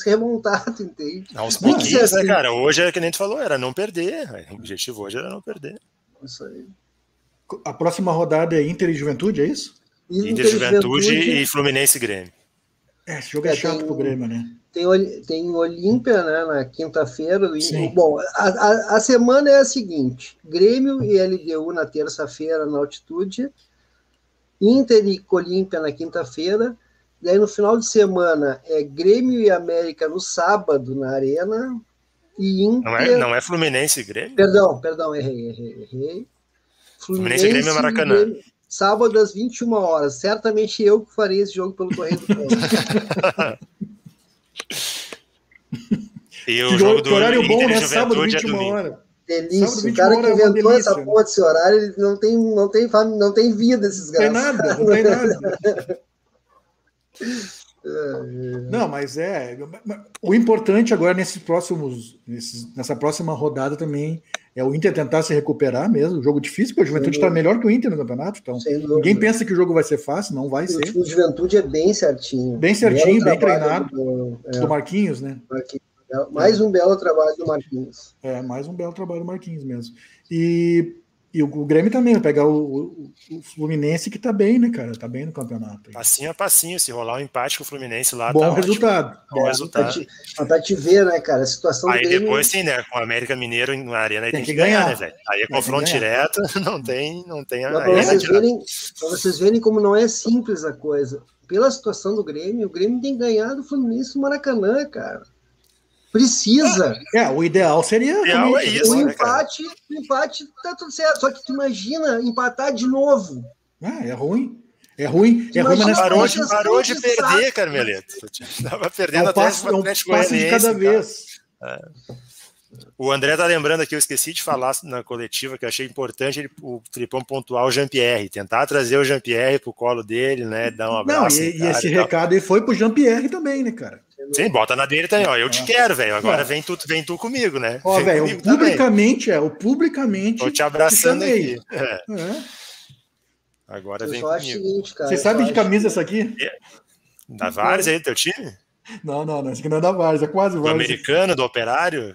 remontar, entende? Aos pouquinhos, né, cara? Hoje é que nem tu falou, era não perder. O objetivo hoje era não perder. Isso aí. A próxima rodada é Inter e Juventude, é isso? Inter e Juventude e Fluminense e Grêmio. É, esse jogo é chato pro Grêmio, né? Tem Olímpia, né, na quinta-feira. Bom, a semana é a seguinte: Grêmio e LDU na terça-feira na altitude, Inter e Olímpia na quinta-feira, daí no final de semana é Grêmio e América no sábado na Arena e Inter... Não é Fluminense e Grêmio? Perdão, errei. Fluminense e Grêmio é Maracanã. Grêmio... Sábado às 21 horas. Certamente eu que farei esse jogo pelo Correio do Povo. E o jogo do horário Inter, bom, né? Sábado, 21 horas. Delícia. O cara que inventou essa porra desse horário, ele não tem vida, esses caras. Não tem nada. Não, mas é... O importante agora, nessa próxima rodada também, é o Inter tentar se recuperar mesmo. O jogo difícil, porque a Juventude está melhor que o Inter no campeonato. Então, ninguém pensa que o jogo vai ser fácil, não vai ser. O Juventude é bem certinho. Bem certinho, bem treinado. Do Marquinhos, né? Mais um belo trabalho do Marquinhos. É, mais um belo trabalho do Marquinhos mesmo. E o Grêmio também vai pegar o Fluminense, que tá bem, né, cara? Tá bem no campeonato. Passinho a passinho, se rolar um empate com o Fluminense lá... Bom, tá resultado. Bom resultado. Pra te ver, né, cara? A situação aí Grêmio... depois sim, né? Com o América Mineiro na Arena aí tem que ganhar, né, velho? Aí é confronto direto, não tem a Arena direta. Pra vocês verem como não é simples a coisa. Pela situação do Grêmio, o Grêmio tem ganhado o Fluminense no Maracanã, cara. Precisa. O ideal seria empate. O empate tá tudo certo. Só que tu imagina empatar de novo. É ruim. É ruim, mas parou de perder, Carmelito. Tava perdendo até o passo de cada vez. O André tá lembrando aqui, eu esqueci de falar na coletiva, que eu achei importante o Filipão pontuar o Jean Pyerre, tentar trazer o Jean Pyerre pro colo dele, né? Dar um abraço. E esse recado aí foi pro Jean Pyerre também, né, cara? Sim, bota na dele também, ó. Eu te quero, velho. Agora vem tu comigo, né? Ó, velho, eu publicamente. Tô te abraçando aí. Agora eu vem comigo. Seguinte, cara, você sabe de camisa essa aqui? Da Várzea aí, teu time? Não. Isso aqui não é da Várzea, é quase Várzea. Do americano, do operário?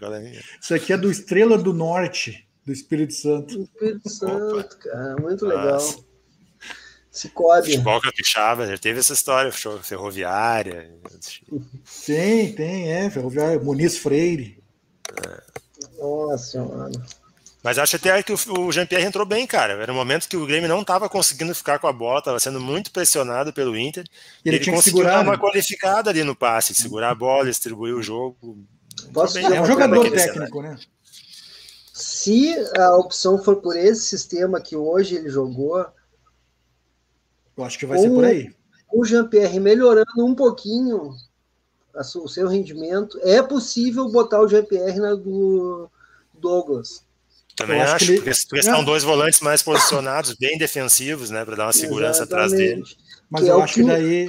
Isso aqui é do Estrela do Norte, do Espírito Santo. Do Espírito Santo, cara. Muito legal. Futebol capixaba, já teve essa história, Ferroviária. Tem, Ferroviária, Muniz Freire. Nossa, mano. Mas acho até que o Jean Pyerre entrou bem, cara. Era um momento que o Grêmio não estava conseguindo ficar com a bola, estava sendo muito pressionado pelo Inter. E ele tinha conseguiu segurar, dar uma qualificada ali no passe, segurar a bola, distribuir o jogo. É um jogador técnico, cenário, né? Se a opção for por esse sistema que hoje ele jogou, eu acho que vai ser por aí. O Jean Pyerre melhorando um pouquinho o seu rendimento, é possível botar o Jean Pyerre na do Douglas. Também acho, porque são dois volantes mais posicionados, bem defensivos, né, para dar uma segurança atrás dele. Mas eu acho que daí...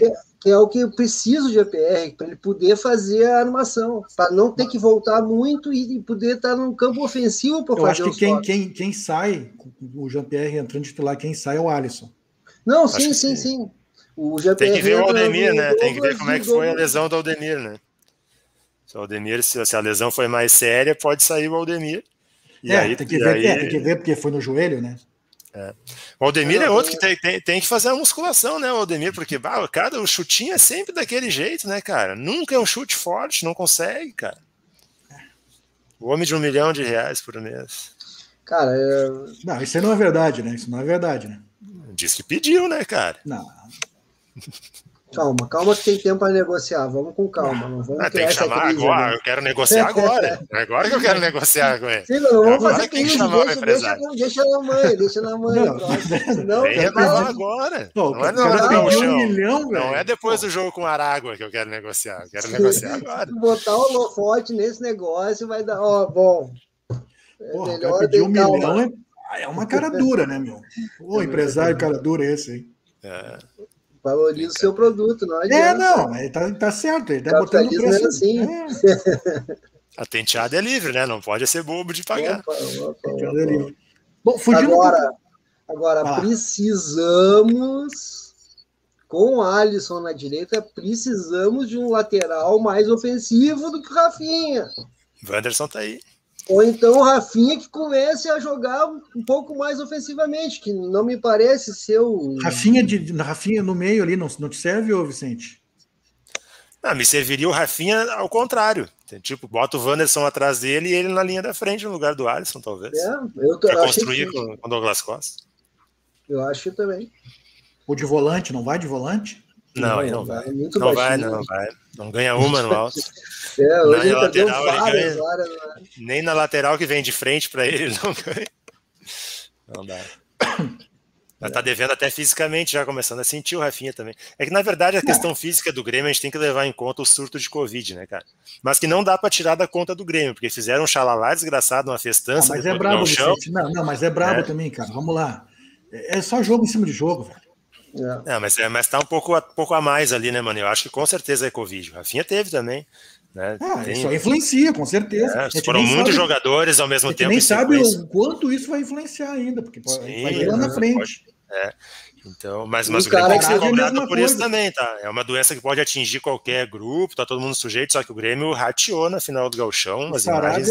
é o que precisa o Jean Pyerre, para ele poder fazer a armação, para não ter que voltar muito e poder estar num campo ofensivo para fazer o toque. Eu acho que quem sai, o Jean Pyerre entrando titular, quem sai é o Alisson. Não, acho sim. O Jean Pyerre tem que ver o Aldemir, né? Tem que ver como é que foi a lesão do Aldemir, né? Se o Aldemir, se a lesão foi mais séria, pode sair o Aldemir. E aí, tem que ver porque foi no joelho, né? É. O Aldemir é outro que tem que fazer a musculação, né, o Aldemir, porque o chutinho é sempre daquele jeito, né, cara? Nunca é um chute forte, não consegue, cara. O homem de R$1 milhão por mês. Cara, não, isso aí não é verdade, né? Diz que pediu, né, cara? Não. Calma que tem tempo para negociar. Vamos com calma. Não vamos tem que chamar agora. Né? Eu quero negociar agora. Agora que eu quero negociar com ele. Sim, não, vamos agora fazer tem que chamar o empresário. Deixa na mãe. Vem revelar agora. Não é depois do jogo com Aragua que eu quero negociar. Eu quero negociar agora. Se botar o holofote nesse negócio vai dar... bom. Melhor pedir R$1 milhão é uma cara dura, né, meu? Ô, empresário cara dura esse aí. Valoriza o seu produto, não adianta. Ele tá certo, ele tá botando o preço. Assim. A tenteada é livre, né? Não pode ser bobo de pagar. Opa. É livre. Bom, agora precisamos, com o Alisson na direita, precisamos de um lateral mais ofensivo do que o Rafinha. Vanderson tá aí. Ou então o Rafinha que comece a jogar um pouco mais ofensivamente, que não me parece ser o... Rafinha no meio ali não te serve, ô Vicente? Não, me serviria o Rafinha ao contrário. Tipo, bota o Vanderson atrás dele e ele na linha da frente, no lugar do Alisson, talvez. Pra construir com o Douglas Costa. Eu acho também. Ou de volante, não vai de volante? Não vai. Não vai. Não ganha uma no alto. Hoje ele perdeu várias horas. Nem na lateral que vem de frente para ele não ganha. Não dá. Mas tá devendo até fisicamente, já começando a sentir o Rafinha também. É que, na verdade, a questão física do Grêmio, a gente tem que levar em conta o surto de Covid, né, cara? Mas que não dá para tirar da conta do Grêmio, porque fizeram um xalalá desgraçado, uma festança. Mas é brabo, Vicente. Mas é brabo também, cara. Vamos lá. É só jogo em cima de jogo, velho. Mas tá um pouco a mais ali, né, mano? Eu acho que com certeza é Covid. O Rafinha teve também, né? Isso aí influencia, com certeza. Foram muitos jogadores ao mesmo tempo. A gente nem sabe o quanto isso vai influenciar ainda, porque vai ir lá na frente. Então, mas o Grêmio tem que ser cobrado por isso também, tá? É uma doença que pode atingir qualquer grupo, tá todo mundo sujeito, só que o Grêmio rateou na final do Gauchão. O Saravia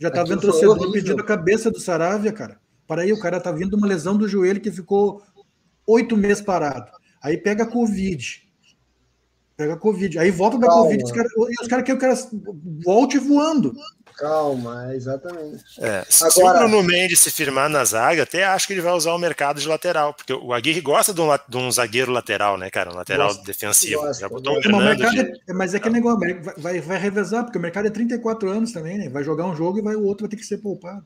já tava vendo torcedor pedindo a cabeça do Saravia, cara. Para aí, o cara tá vindo de uma lesão do joelho que ficou 8 meses parado. Aí pega Covid. Aí volta da Covid. Os caras querem que o cara volte voando. Calma, exatamente. Se o Bruno Mendes se firmar na zaga, até acho que ele vai usar o mercado de lateral, porque o Aguirre gosta de um zagueiro lateral, né, cara? Um lateral defensivo. Gosta. Já botou o Fernando mas é que negócio, vai revezar, porque o mercado é 34 anos também, né? Vai jogar um jogo e o outro vai ter que ser poupado.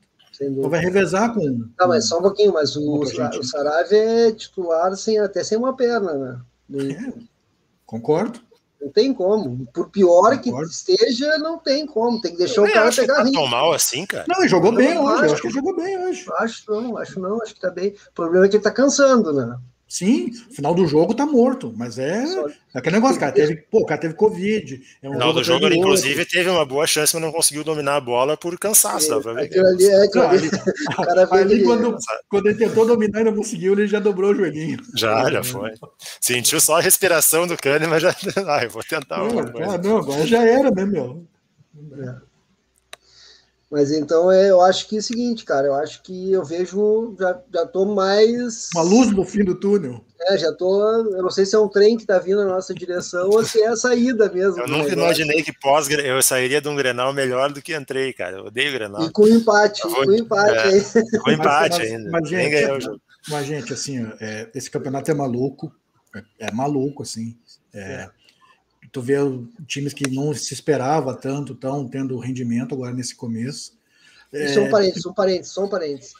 Vai revezar com um. Mas só um pouquinho, mas o Saravia é titular até sem uma perna, né? Concordo. Não tem como. Por pior que esteja, não tem como. Tem que deixar o cara pegar ritmo. Tá tão mal assim, cara. Não, ele jogou bem hoje. Eu acho que ele jogou bem hoje. Acho que tá bem. O problema é que ele tá cansando, né? Sim, no final do jogo tá morto, mas é aquele negócio, cara. O cara teve Covid. No final do jogo, ele, inclusive, teve uma boa chance, mas não conseguiu dominar a bola por cansaço. Quando ele tentou dominar e não conseguiu, ele já dobrou o joelhinho. Já foi. Sentiu só a respiração do Cânima, mas já. Eu vou tentar. Agora já era, né, meu? Mas então eu acho que é o seguinte, cara, eu acho que eu vejo, já tô mais... Uma luz no fim do túnel. Eu não sei se é um trem que tá vindo na nossa direção ou se é a saída mesmo. Eu nunca imaginei que eu sairia de um Grenal melhor do que entrei, cara, eu odeio Grenal. E com empate, com empate ainda. Mas, gente, assim, esse campeonato é maluco, Tu vê times que não se esperava tanto, estão tendo rendimento agora nesse começo. Só um parênteses.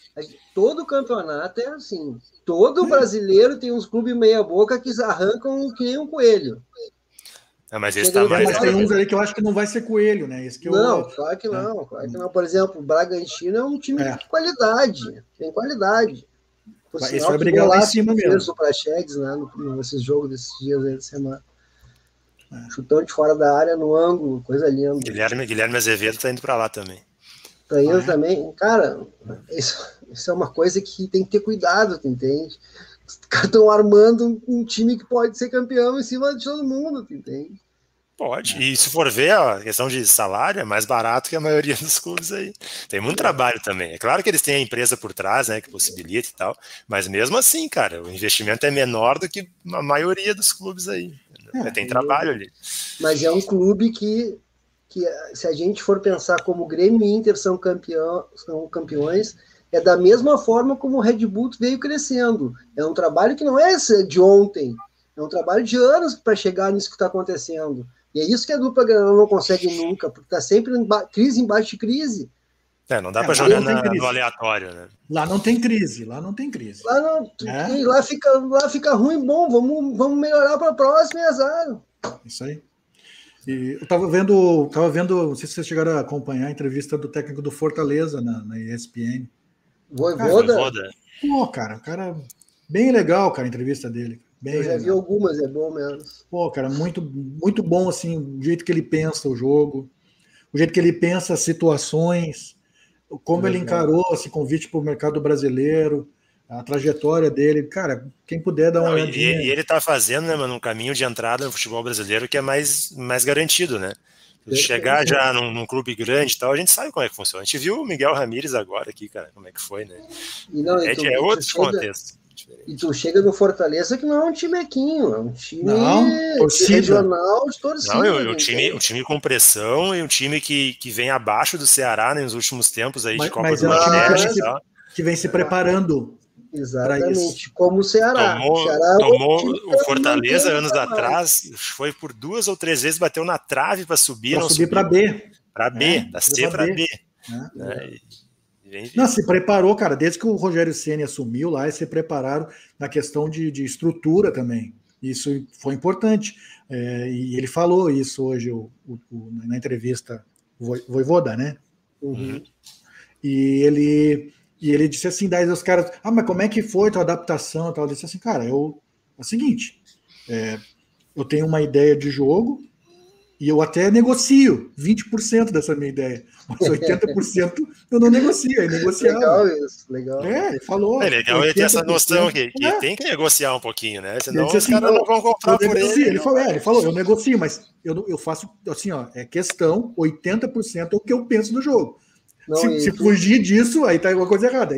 Todo campeonato é assim. Todo brasileiro tem uns clubes meia boca que arrancam que nem um coelho. Mas esse tá mais... Mas tem uns ali que eu acho que não vai ser coelho, né? Claro que não. Por exemplo, o Bragantino é um time de qualidade. Tem qualidade. Por sinal, esse vai brigar lá em cima mesmo. Para Chedes, né, nesses jogos desses dias aí da semana. Chutão de fora da área, no ângulo, coisa linda. Guilherme Azevedo tá indo para lá também. Tá indo também. Cara, isso é uma coisa que tem que ter cuidado, tu entende? Os caras estão armando um time que pode ser campeão em cima de todo mundo, tu entende? Pode, e se for ver, ó, a questão de salário é mais barato que a maioria dos clubes aí. Tem muito trabalho também. É claro que eles têm a empresa por trás, né, que possibilita e tal, mas mesmo assim, cara, o investimento é menor do que a maioria dos clubes aí. Tem trabalho ali. Mas é um clube que, se a gente for pensar como o Grêmio e Inter são campeões, é da mesma forma como o Red Bull veio crescendo. É um trabalho que não é de ontem, é um trabalho de anos para chegar nisso que está acontecendo. E é isso que a dupla Granal não consegue nunca, porque está sempre crise embaixo de crise. Não dá para jogar no aleatório, né? Lá não tem crise. Lá fica ruim, bom, vamos melhorar para a próxima e azar. Isso aí. E eu estava vendo, não sei se vocês chegaram a acompanhar a entrevista do técnico do Fortaleza na ESPN. Voivoda? Pô, cara, bem legal, cara, a entrevista dele. Eu já vi algumas, é bom mesmo. Pô, cara, muito, muito bom, assim, o jeito que ele pensa o jogo, o jeito que ele pensa as situações, como ele encarou esse convite para o mercado brasileiro, a trajetória dele. Cara, quem puder dar uma olhadinha. E ele tá fazendo, né, mano, um caminho de entrada no futebol brasileiro que é mais garantido, né? Chegar já num clube grande e tal, a gente sabe como é que funciona. A gente viu o Miguel Ramírez agora aqui, cara, como é que foi, né? É outro contexto. E tu chega no Fortaleza, que não é um timequinho, é um time regional de torcida. Não, um time com pressão e um time que vem abaixo do Ceará, né, nos últimos tempos aí, de Copa do Nordeste. Que vem se preparando. Exatamente, como o Ceará. Tomou o Fortaleza anos atrás, foi por 2 ou 3 vezes, bateu na trave para subir. Para subir para B. Para B, da C para B. Não, se preparou, cara, desde que o Rogério Ceni assumiu lá, eles se prepararam na questão de estrutura também. Isso foi importante. E ele falou isso hoje na entrevista Voivoda, né? Uhum. E ele disse assim, daí os caras, mas como é que foi a tua adaptação? Ele disse assim, cara, é o seguinte, eu tenho uma ideia de jogo, e eu até negocio 20% dessa minha ideia, mas 80% eu não negocio, é negociável. Legal isso, legal. Ele falou. É legal ele ter essa noção que tem que negociar um pouquinho, né? Senão os caras não vão comprar por ele. Ele falou, eu negocio, mas eu faço assim, ó, é questão, 80% é o que eu penso do jogo. Não, se fugir disso, aí tá alguma coisa errada,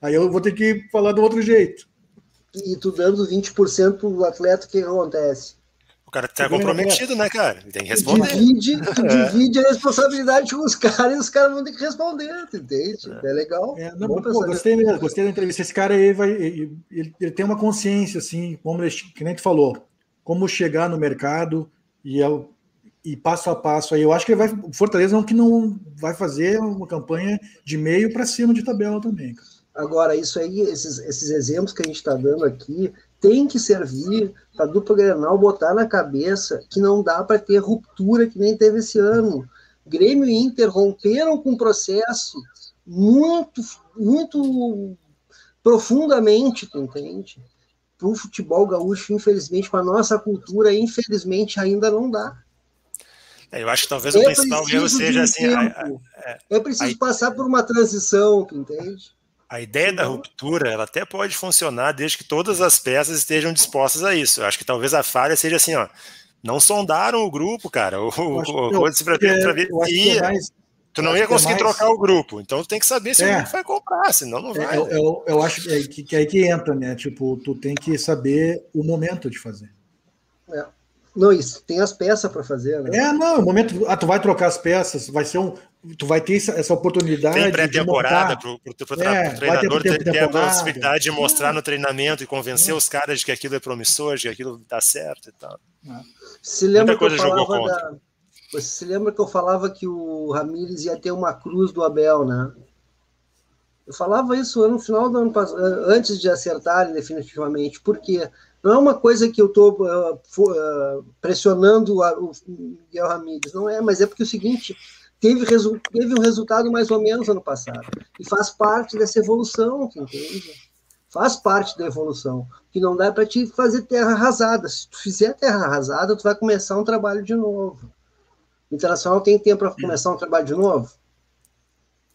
aí eu vou ter que falar do outro jeito. E tu dando 20% pro atleta, o que acontece? O cara tá comprometido, né, cara? Tem que responder. Tu divide a responsabilidade com os caras e os caras vão ter que responder, tu entende? É legal. Gostei da entrevista. Esse cara aí ele tem uma consciência, assim, que nem tu falou, como chegar no mercado e passo a passo. Aí eu acho que o Fortaleza é um que não vai fazer uma campanha de meio para cima de tabela também, cara. Agora, isso aí, esses exemplos que a gente está dando aqui, tem que servir para a dupla Grenal botar na cabeça que não dá para ter ruptura que nem teve esse ano. Grêmio e Inter romperam com um processo muito, muito profundamente, tu entende? Para o futebol gaúcho, infelizmente, para a nossa cultura, infelizmente, ainda não dá. Eu acho que talvez o principal erro seja assim... É preciso passar por uma transição, tu entende? A ideia da ruptura, ela até pode funcionar desde que todas as peças estejam dispostas a isso. Eu acho que talvez a falha seja assim, ó, não sondaram o grupo, cara. Tu não ia conseguir trocar o grupo, então tu tem que saber se o grupo vai comprar, senão não vai. Eu acho que é aí que entra, né? Tipo, tu tem que saber o momento de fazer. Não, isso, tem as peças para fazer, né? O momento... tu vai trocar as peças, vai ser tu vai ter essa oportunidade. Tem pré-temporada para o treinador ter a possibilidade de mostrar no treinamento e convencer os caras de que aquilo é promissor, de que aquilo dá certo e tal. Você se lembra que eu falava que o Ramírez ia ter uma cruz do Abel, né? Eu falava isso no final do ano passado, antes de acertarem definitivamente. Por quê? Não é uma coisa que eu estou pressionando o Miguel Ramírez, não é, mas é porque é o seguinte... Teve um resultado mais ou menos ano passado. E faz parte dessa evolução, tu entende? Faz parte da evolução. Que não dá para te fazer terra arrasada. Se tu fizer terra arrasada, tu vai começar um trabalho de novo. O Internacional tem tempo para começar um trabalho de novo?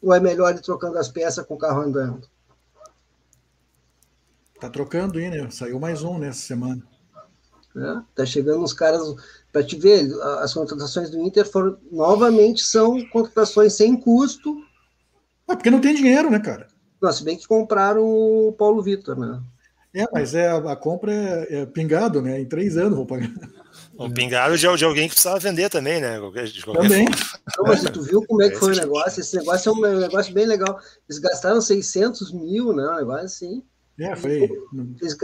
Ou é melhor ir trocando as peças com o carro andando? Tá trocando aí, né? Saiu mais um nessa semana. É, tá chegando os caras... Para te ver, as contratações do Inter foram, novamente são contratações sem custo. É porque não tem dinheiro, né, cara? Não, se bem que compraram o Paulo Vitor, né? É, mas é, a compra é pingado, né? Em 3 anos vou pagar. Um pingado de alguém que precisava vender também, né? De qualquer também. Não, mas tu viu como é que foi o negócio? Esse negócio é um negócio bem legal. Eles gastaram 600 mil, né? Um negócio assim. É, foi...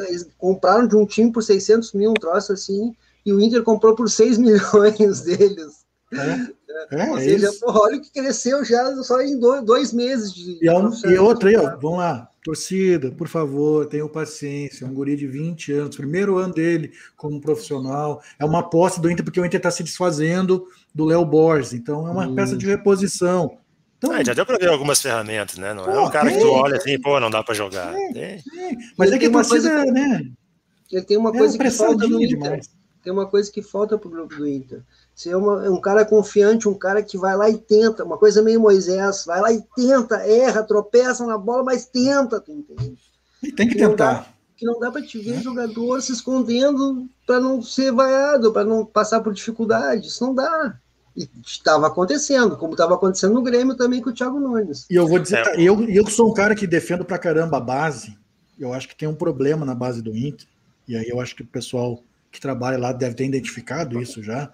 Eles compraram de um time por 600 mil, um troço assim... E o Inter comprou por 6 milhões deles. Ou seja, isso. Olha o que cresceu já só em 2 meses. E outra aí, ó, vamos lá. Torcida, por favor, tenham paciência. Um guri de 20 anos, primeiro ano dele como profissional. É uma aposta do Inter, porque o Inter está se desfazendo do Léo Borges. Então, é uma peça de reposição. Então, já deu para ver algumas ferramentas, né? Não é um cara que tu olha assim, pô, não dá para jogar. Mas é que a torcida, né? Ele tem uma coisa que falta no Inter. Demais. Tem uma coisa que falta pro grupo do Inter. Ser um cara confiante, um cara que vai lá e tenta. Uma coisa meio Moisés. Vai lá e tenta, erra, tropeça na bola, mas tenta. Tu entende? E tem que tentar. Que não dá para te ver jogador se escondendo para não ser vaiado, para não passar por dificuldade. Isso não dá. E estava acontecendo, como estava acontecendo no Grêmio também com o Thiago Nunes. E eu vou dizer, eu sou um cara que defendo pra caramba a base. Eu acho que tem um problema na base do Inter. E aí eu acho que o pessoal... que trabalha lá deve ter identificado isso já.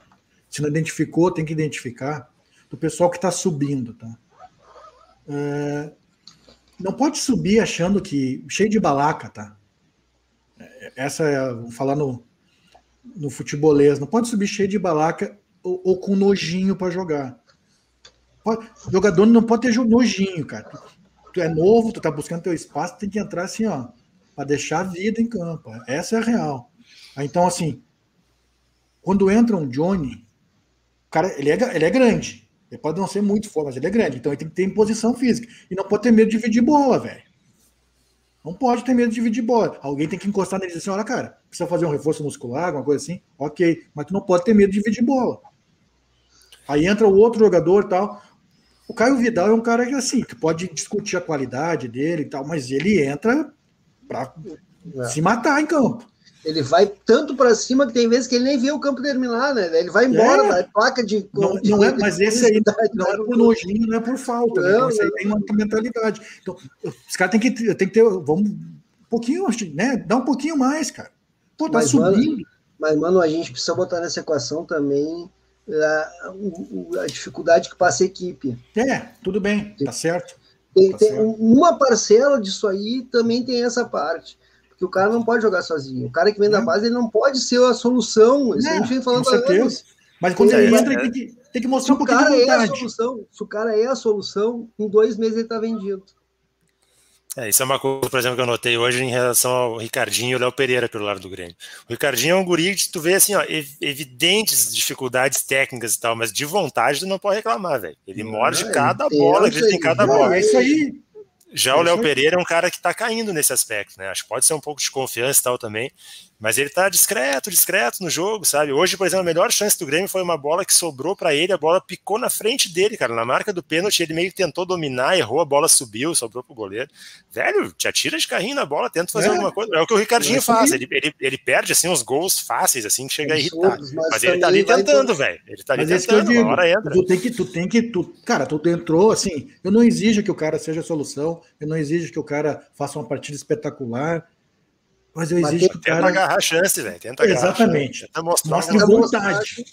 Se não identificou, tem que identificar. Do pessoal que está subindo, tá? Não pode subir achando que... Cheio de balaca, tá? Vou falar no futebolês. Não pode subir cheio de balaca ou com nojinho para jogar. O jogador não pode ter nojinho, cara. Tu é novo, tu tá buscando teu espaço, tem que entrar assim, ó, para deixar a vida em campo. Essa é a real. Então, assim, quando entra um Johnny, o cara, ele é grande. Ele pode não ser muito forte, mas ele é grande. Então, ele tem que ter imposição física. E não pode ter medo de dividir bola, velho. Não pode ter medo de dividir bola. Alguém tem que encostar nele e dizer assim, olha, cara, precisa fazer um reforço muscular, alguma coisa assim. Ok, mas tu não pode ter medo de dividir bola. Aí entra o outro jogador e tal. O Caio Vidal é um cara que, assim, que pode discutir a qualidade dele e tal, mas ele entra pra se matar em campo. Ele vai tanto para cima que tem vezes que ele nem vê o campo terminar, né? Ele vai embora, vai placa de... Não é, mas esse aí não é por nojinho, não é por falta. Não, né? Esse aí tem uma mentalidade. Então, os caras têm que ter... Vamos um pouquinho, né? Dá um pouquinho mais, cara. Pô, tá subindo. Mas, mano, a gente precisa botar nessa equação também a dificuldade que passa a equipe. Tudo bem, tá certo. Uma parcela disso aí também tem essa parte. Porque o cara não pode jogar sozinho. O cara que vem da base, ele não pode ser a solução. Isso a gente vem falando há anos. Mas quando ele entra, tem que mostrar um pouquinho de vontade. Se o cara é a solução, em 2 meses ele tá vendido. Isso é uma coisa, por exemplo, que eu notei hoje em relação ao Ricardinho e o Léo Pereira pelo lado do Grêmio. O Ricardinho é um guri que tu vê, assim, ó, evidentes dificuldades técnicas e tal, mas de vontade tu não pode reclamar, velho. Ele morde cada bola, ele tem cada bola. É isso aí. Já o Léo Pereira é um cara que tá caindo nesse aspecto, né? Acho que pode ser um pouco de confiança e tal também, mas ele tá discreto no jogo, sabe? Hoje, por exemplo, a melhor chance do Grêmio foi uma bola que sobrou pra ele, a bola picou na frente dele, cara, na marca do pênalti, ele meio que tentou dominar, errou, a bola subiu, sobrou pro goleiro. Velho, te atira de carrinho na bola, tenta fazer alguma coisa. É o que o Ricardinho faz, ele perde, assim, uns gols fáceis, assim, que chega a irritar. Mas ele tá ali tentando, velho. Ele tá ali tentando, uma hora entra. Cara, tu entrou, assim, eu não exijo que o cara seja a solução, eu não exijo que o cara faça uma partida espetacular, mas eu exijo que o cara... Tenta agarrar a chance, velho. Exatamente. Tenta mostrar. Mostra vontade.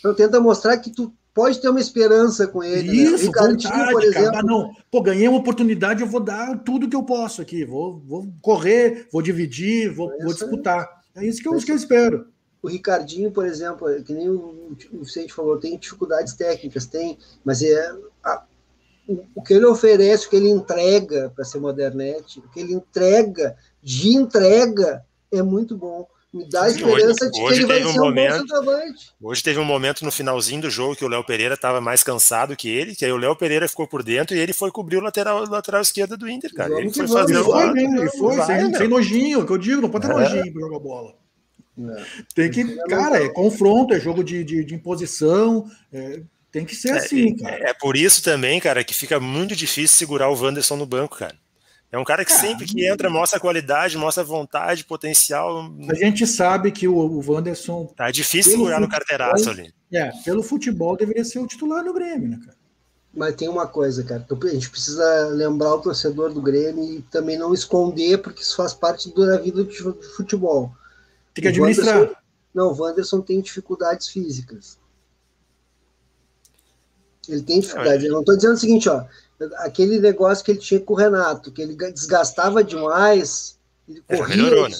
Então tenta mostrar que tu pode ter uma esperança com ele. Isso, né? Vontade, por exemplo... cara. Não. Pô, ganhei uma oportunidade, eu vou dar tudo que eu posso aqui. Vou correr, vou dividir, vou disputar. É isso que eu espero. O Ricardinho, por exemplo, que nem o Vicente falou, tem dificuldades técnicas, mas o que ele oferece, o que ele entrega, para ser modernete, o que ele entrega é muito bom. Me dá a esperança de que ele vai ser um bom centroavante. Hoje teve um momento no finalzinho do jogo que o Léo Pereira estava mais cansado que ele, que aí o Léo Pereira ficou por dentro e ele foi cobrir o lateral esquerdo do Inter, cara. Ele foi fazer o lado. Ele foi, sem nojinho, que eu digo, não pode ter nojinho pra jogar bola. É. Tem que, cara, é confronto, é jogo de imposição, tem que ser assim, cara. É por isso também, cara, que fica muito difícil segurar o Vanderson no banco, cara. É um cara que sempre que entra mostra qualidade, mostra vontade, potencial. A gente sabe que o Vanderson... Tá difícil segurar no carteiraço ali. Pelo futebol deveria ser o titular no Grêmio, né, cara? Mas tem uma coisa, cara, a gente precisa lembrar o torcedor do Grêmio e também não esconder, porque isso faz parte da vida do futebol. Tem que administrar. O Vanderson tem dificuldades físicas. Ele tem dificuldades. Eu não estou dizendo o seguinte, ó, aquele negócio que ele tinha com o Renato, que ele desgastava demais, ele corria, melhorou, né?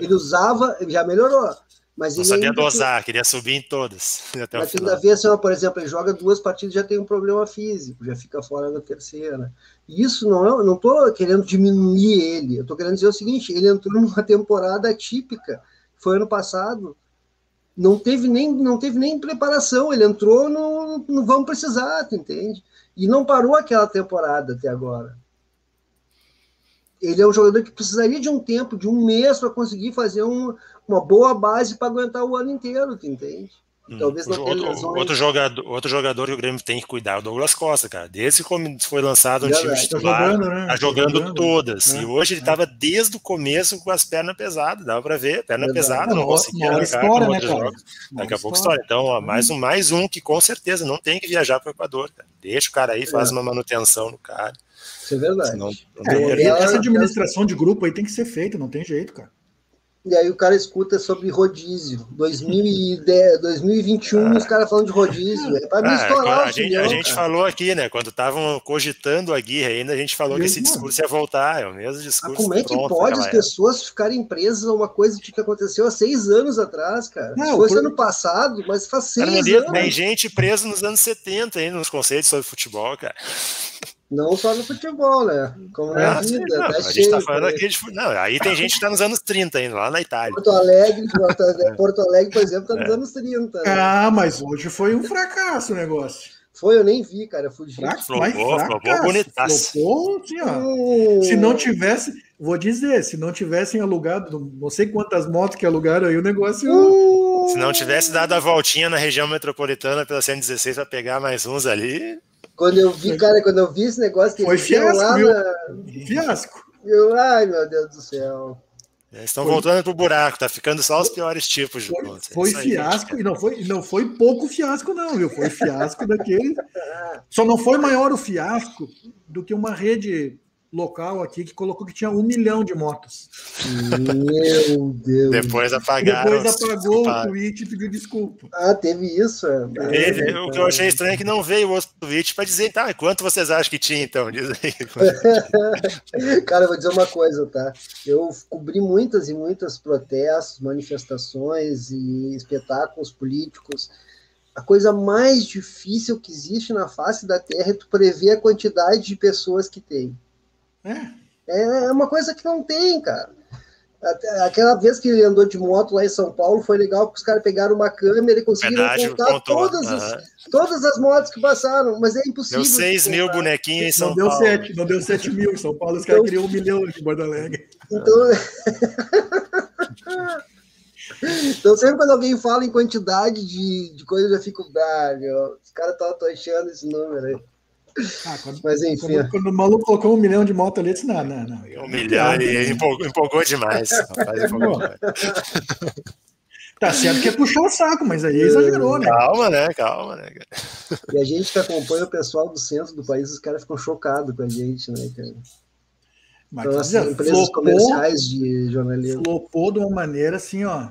Ele usava, ele já melhorou. Mas ele sabia dosar, queria subir em todas. Mas toda vez, por exemplo, ele joga 2 partidas e já tem um problema físico, já fica fora da terceira. Isso não estou querendo diminuir ele, eu estou querendo dizer o seguinte, ele entrou numa temporada atípica, foi ano passado, não teve nem preparação, ele entrou no vamos precisar, tu entende? E não parou aquela temporada até agora. Ele é um jogador que precisaria de um tempo, de um mês, para conseguir fazer uma boa base para aguentar o ano inteiro, tu entende? Talvez não tenha lesões. Outro jogador que o Grêmio tem que cuidar é o Douglas Costa, cara. Desde que foi lançado no time titular, tá jogando todas. E hoje ele estava desde o começo com as pernas pesadas, dava para ver, perna pesada, não conseguia arrancar com outros jogos. Daqui a pouco história. Então, ó, mais um que com certeza não tem que viajar para o Equador, cara. Deixa o cara aí, faz uma manutenção no cara. Isso é verdade. Senão, essa administração de grupo aí tem que ser feita, não tem jeito, cara. E aí o cara escuta sobre rodízio. 2010, 2021, os caras falando de rodízio. É para me estourar. A gente falou aqui, né? Quando estavam cogitando a Aguirre ainda, a gente falou que esse discurso ia voltar. É o mesmo discurso. Como é que pode as pessoas ficarem presas a uma coisa que aconteceu há 6 anos atrás, cara? Foi ano passado, mas faz 6 anos. Tem gente presa nos anos 70 ainda, nos conceitos sobre futebol, cara. Não só no futebol, né? Como na vida. Não, tá a gente está falando aqui de futebol. Aí tem gente que está nos anos 30 ainda, lá na Itália. Porto Alegre, por exemplo, está nos anos 30. Né? Ah, mas hoje foi um fracasso o negócio. Foi, eu nem vi, cara. Fugi. Flopou bonitaço. Se não tivesse, vou dizer, se não tivessem alugado, não sei quantas motos que alugaram aí, o negócio... Se não tivesse dado a voltinha na região metropolitana pela 116 para pegar mais uns ali... Quando eu vi esse negócio... Que foi fiasco, fiasco. Ai, meu Deus do céu. Eles estão voltando pro buraco, tá ficando só os piores tipos de conta. Foi fiasco, e não foi pouco fiasco, não, viu? Foi fiasco daquele... Só não foi maior o fiasco do que uma rede local aqui que colocou que tinha 1 milhão de motos. Meu Deus. Depois apagaram. Depois apagou o tweet e pediu desculpa. Ah, teve isso? O que eu achei estranho é que não veio outro tweet para dizer, tá, quanto vocês acham que tinha, então? Diz aí. Cara, eu vou dizer uma coisa, tá? Eu cobri muitas e muitas protestos, manifestações e espetáculos políticos. A coisa mais difícil que existe na face da Terra é tu prever a quantidade de pessoas que tem. É uma coisa que não tem, cara. Aquela vez que ele andou de moto lá em São Paulo, foi legal porque os caras pegaram uma câmera e conseguiram contar todas as motos que passaram, mas é impossível. Deu 6 mil bonequinhos em São Paulo. Não deu 7 mil em São Paulo, os caras queriam 1 milhão aqui em Porto Alegre. Então sempre quando alguém fala em quantidade de coisa, eu já fico bravo. Os caras estão achando esse número aí. Mas enfim, quando o maluco colocou 1 milhão de moto ali, eu disse, não, 1 milhão, ele empolgou demais, rapaz, empolgou demais. Tá certo que puxou o saco, mas aí exagerou, né? Calma, né? E a gente que acompanha o pessoal do centro do país, os caras ficam chocados com a gente, né, cara? Mas, então, assim, empresas comerciais de jornalismo. Flopou de uma maneira assim, ó.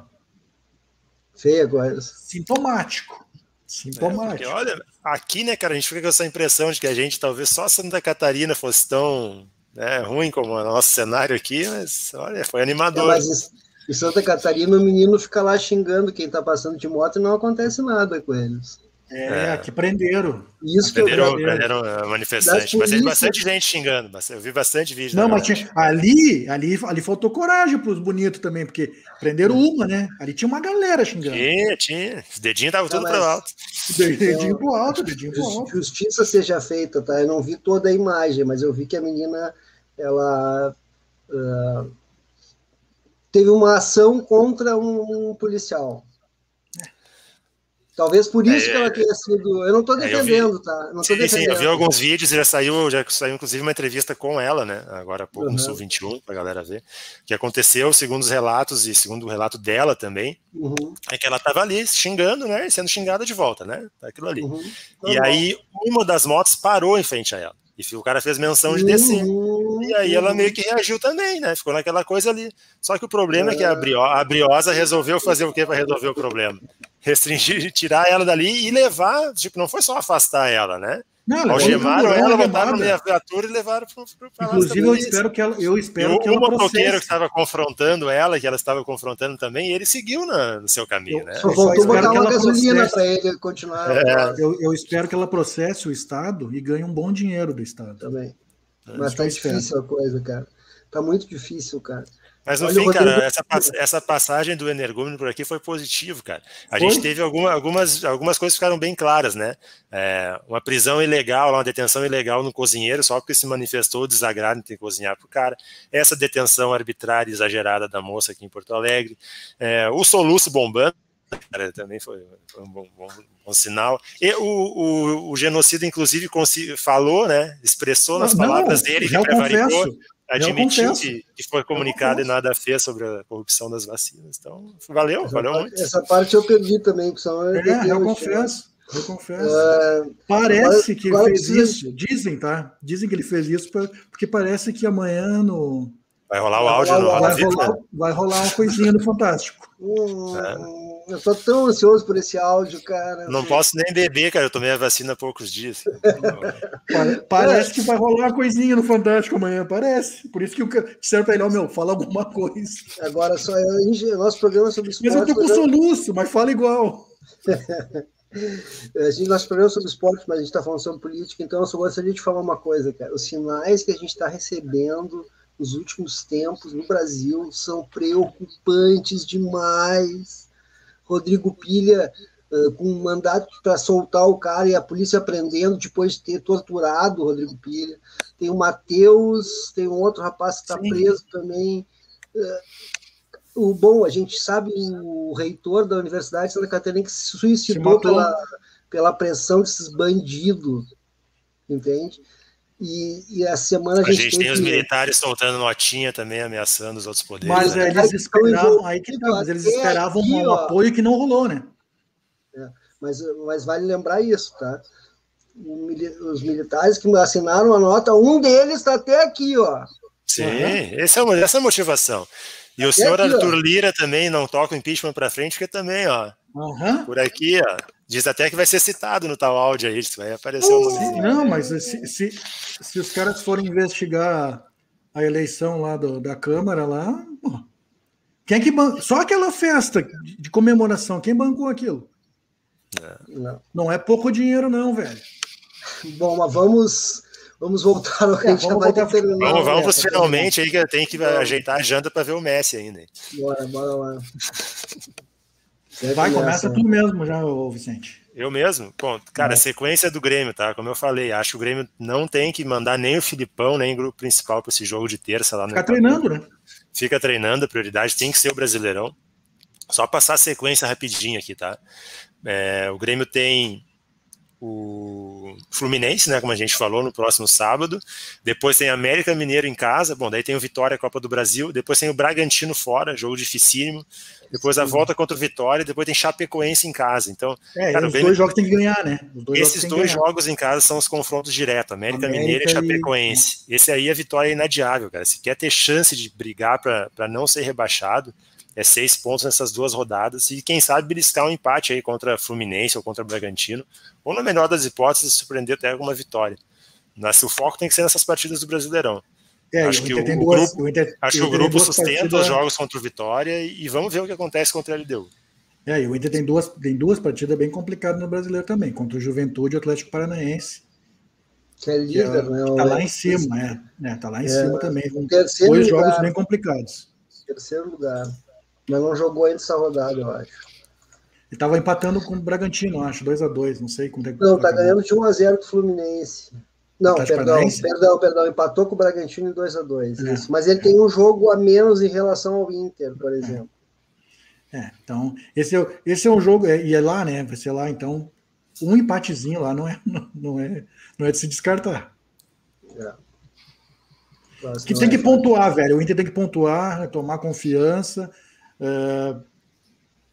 Feia agora. Sintomático. Porque, olha, aqui, né, cara, a gente fica com essa impressão de que a gente, talvez só Santa Catarina fosse tão ruim como o nosso cenário aqui, mas, olha, foi animador. Mas em Santa Catarina, o menino fica lá xingando quem tá passando de moto e não acontece nada com eles. Que prenderam. Isso prenderam manifestantes. Mas teve bastante gente xingando. Eu vi bastante vídeo. Não, mas tinha, ali faltou coragem para os bonitos também, porque prenderam uma, né? Ali tinha uma galera xingando. Tinha. Os dedinhos estavam tudo para o alto. Dedinho pro alto. Justiça seja feita, tá? Eu não vi toda a imagem, mas eu vi que a menina, ela... teve uma ação contra um policial. Talvez por isso que ela tenha sido... Eu não estou defendendo, tá? Não tô defendendo. Sim, eu vi alguns vídeos, já saiu inclusive uma entrevista com ela, né? Agora há pouco, no Sul 21, para a galera ver. O que aconteceu, segundo os relatos, e segundo o relato dela também, é que ela estava ali xingando, né? E sendo xingada de volta, né? Aquilo ali. E aí, uma das motos parou em frente a ela. E o cara fez menção de descer. E aí ela meio que reagiu também, né? Ficou naquela coisa ali. Só que o problema é que a briosa resolveu fazer o que para resolver o problema? Restringir, tirar ela dali e levar, tipo, não foi só afastar ela, né? Algemaram ela, botaram na viatura e levaram para o palácio. Inclusive, eu espero que ela processe. O motoqueiro que estava confrontando ela, que ela estava confrontando também, ele seguiu no seu caminho, né? Só voltou botar uma gasolina para ele continuar. Eu espero que ela processe o Estado e ganhe um bom dinheiro do Estado. Também. Mas tá difícil a coisa, cara. Tá muito difícil, cara. Mas no fim, cara, essa passagem do energúmeno por aqui foi positivo, cara. Gente teve algumas coisas que ficaram bem claras, né? Uma prisão ilegal, uma detenção ilegal no cozinheiro, só porque se manifestou o desagrado em ter que cozinhar pro cara. Essa detenção arbitrária e exagerada da moça aqui em Porto Alegre. O soluço bombando, cara, também foi um bom sinal. E o genocida, inclusive, falou, né? Expressou nas palavras dele que prevaricou. Admitiu que foi comunicado e nada fez sobre a corrupção das vacinas. Então, valeu muito. Essa parte eu perdi também, porque eu confesso. Parece que ele fez isso. Dizem, tá? Dizem que ele fez isso porque parece que amanhã no... Vai rolar o áudio no Roda Viva. Vai rolar uma coisinha do Fantástico. Eu tô tão ansioso por esse áudio, cara. Não posso nem beber, cara. Eu tomei a vacina há poucos dias. Parece que vai rolar uma coisinha no Fantástico amanhã, parece. Por isso que disseram pra ele, fala alguma coisa. Agora só é nosso programa sobre esporte. Mas eu tô com soluço, mas fala igual. Nosso programa é sobre esporte, mas a gente tá falando sobre política, então eu só gostaria de falar uma coisa, cara. Os sinais que a gente tá recebendo nos últimos tempos no Brasil são preocupantes demais. Rodrigo Pilha com um mandato para soltar o cara e a polícia prendendo depois de ter torturado o Rodrigo Pilha. Tem o Matheus, tem um outro rapaz que está preso também. A gente sabe o reitor da Universidade de Santa Catarina que se suicidou pela pressão desses bandidos, entende? E a semana a gente tem os militares soltando notinha também, ameaçando os outros poderes. Mas eles esperavam aqui, um apoio que não rolou, né? Mas vale lembrar isso, tá? Os militares que assinaram a nota, um deles está até aqui, ó. Sim, essa é a motivação. E o senhor aqui, Arthur Lira também não toca o impeachment para frente, porque também, ó. Por aqui, ó. Diz até que vai ser citado no tal áudio aí, vai aparecer o nome. Não, mas se os caras forem investigar a eleição lá da Câmara, lá, pô, quem é que bancou? Só aquela festa de comemoração, quem bancou aquilo? Não é pouco dinheiro não, velho. Bom, mas vamos voltar ao que a gente já vai terminar. Vamos finalmente aí, que tem que ajeitar a janta para ver o Messi ainda. Bora lá. Vai, começa tu mesmo já, Vicente. Eu mesmo? Bom, cara, sequência do Grêmio, tá? Como eu falei, acho que o Grêmio não tem que mandar nem o Filipão, nem o grupo principal para esse jogo de terça lá no... Fica treinando, né? Fica treinando, a prioridade tem que ser o Brasileirão. Só passar a sequência rapidinho aqui, tá? O Grêmio tem o Fluminense, né, como a gente falou, no próximo sábado. Depois tem América Mineiro em casa. Bom, daí tem o Vitória, Copa do Brasil. Depois tem o Bragantino fora, jogo dificílimo. Depois a volta contra o Vitória. Depois tem Chapecoense em casa. Então, cara, os dois jogos tem que ganhar, né? Esses dois jogos em casa são os confrontos diretos. América Mineiro e Chapecoense. Esse aí a vitória é inadiável, cara. Se quer ter chance de brigar para não ser rebaixado, 6 pontos nessas 2 rodadas, e quem sabe beliscar um empate aí contra Fluminense ou contra Bragantino, ou na melhor das hipóteses surpreender até alguma vitória. O foco tem que ser nessas partidas do Brasileirão. Acho que o grupo sustenta os jogos contra o Vitória e vamos ver o que acontece contra a LDU. É, e o Inter tem duas partidas bem complicadas no Brasileiro também, contra o Juventude e o Atlético Paranaense. Que é líder, né? Tá lá em cima, né? Tá lá em cima também. Dois jogos bem complicados. Terceiro lugar. Mas não jogou ainda essa rodada, eu acho. Ele tava empatando com o Bragantino, eu acho, 2-2, não sei quanto é que... Não, tá ganhando de 1-0 com o Fluminense. Não, perdão, empatou com o Bragantino em 2-2. É, isso. Mas ele tem um jogo a menos em relação ao Inter, por exemplo. É, então, esse é um jogo, e é lá, né, vai ser lá, então, um empatezinho lá não é de se descartar. É. Mas que tem que pontuar, velho, o Inter tem que pontuar, tomar confiança,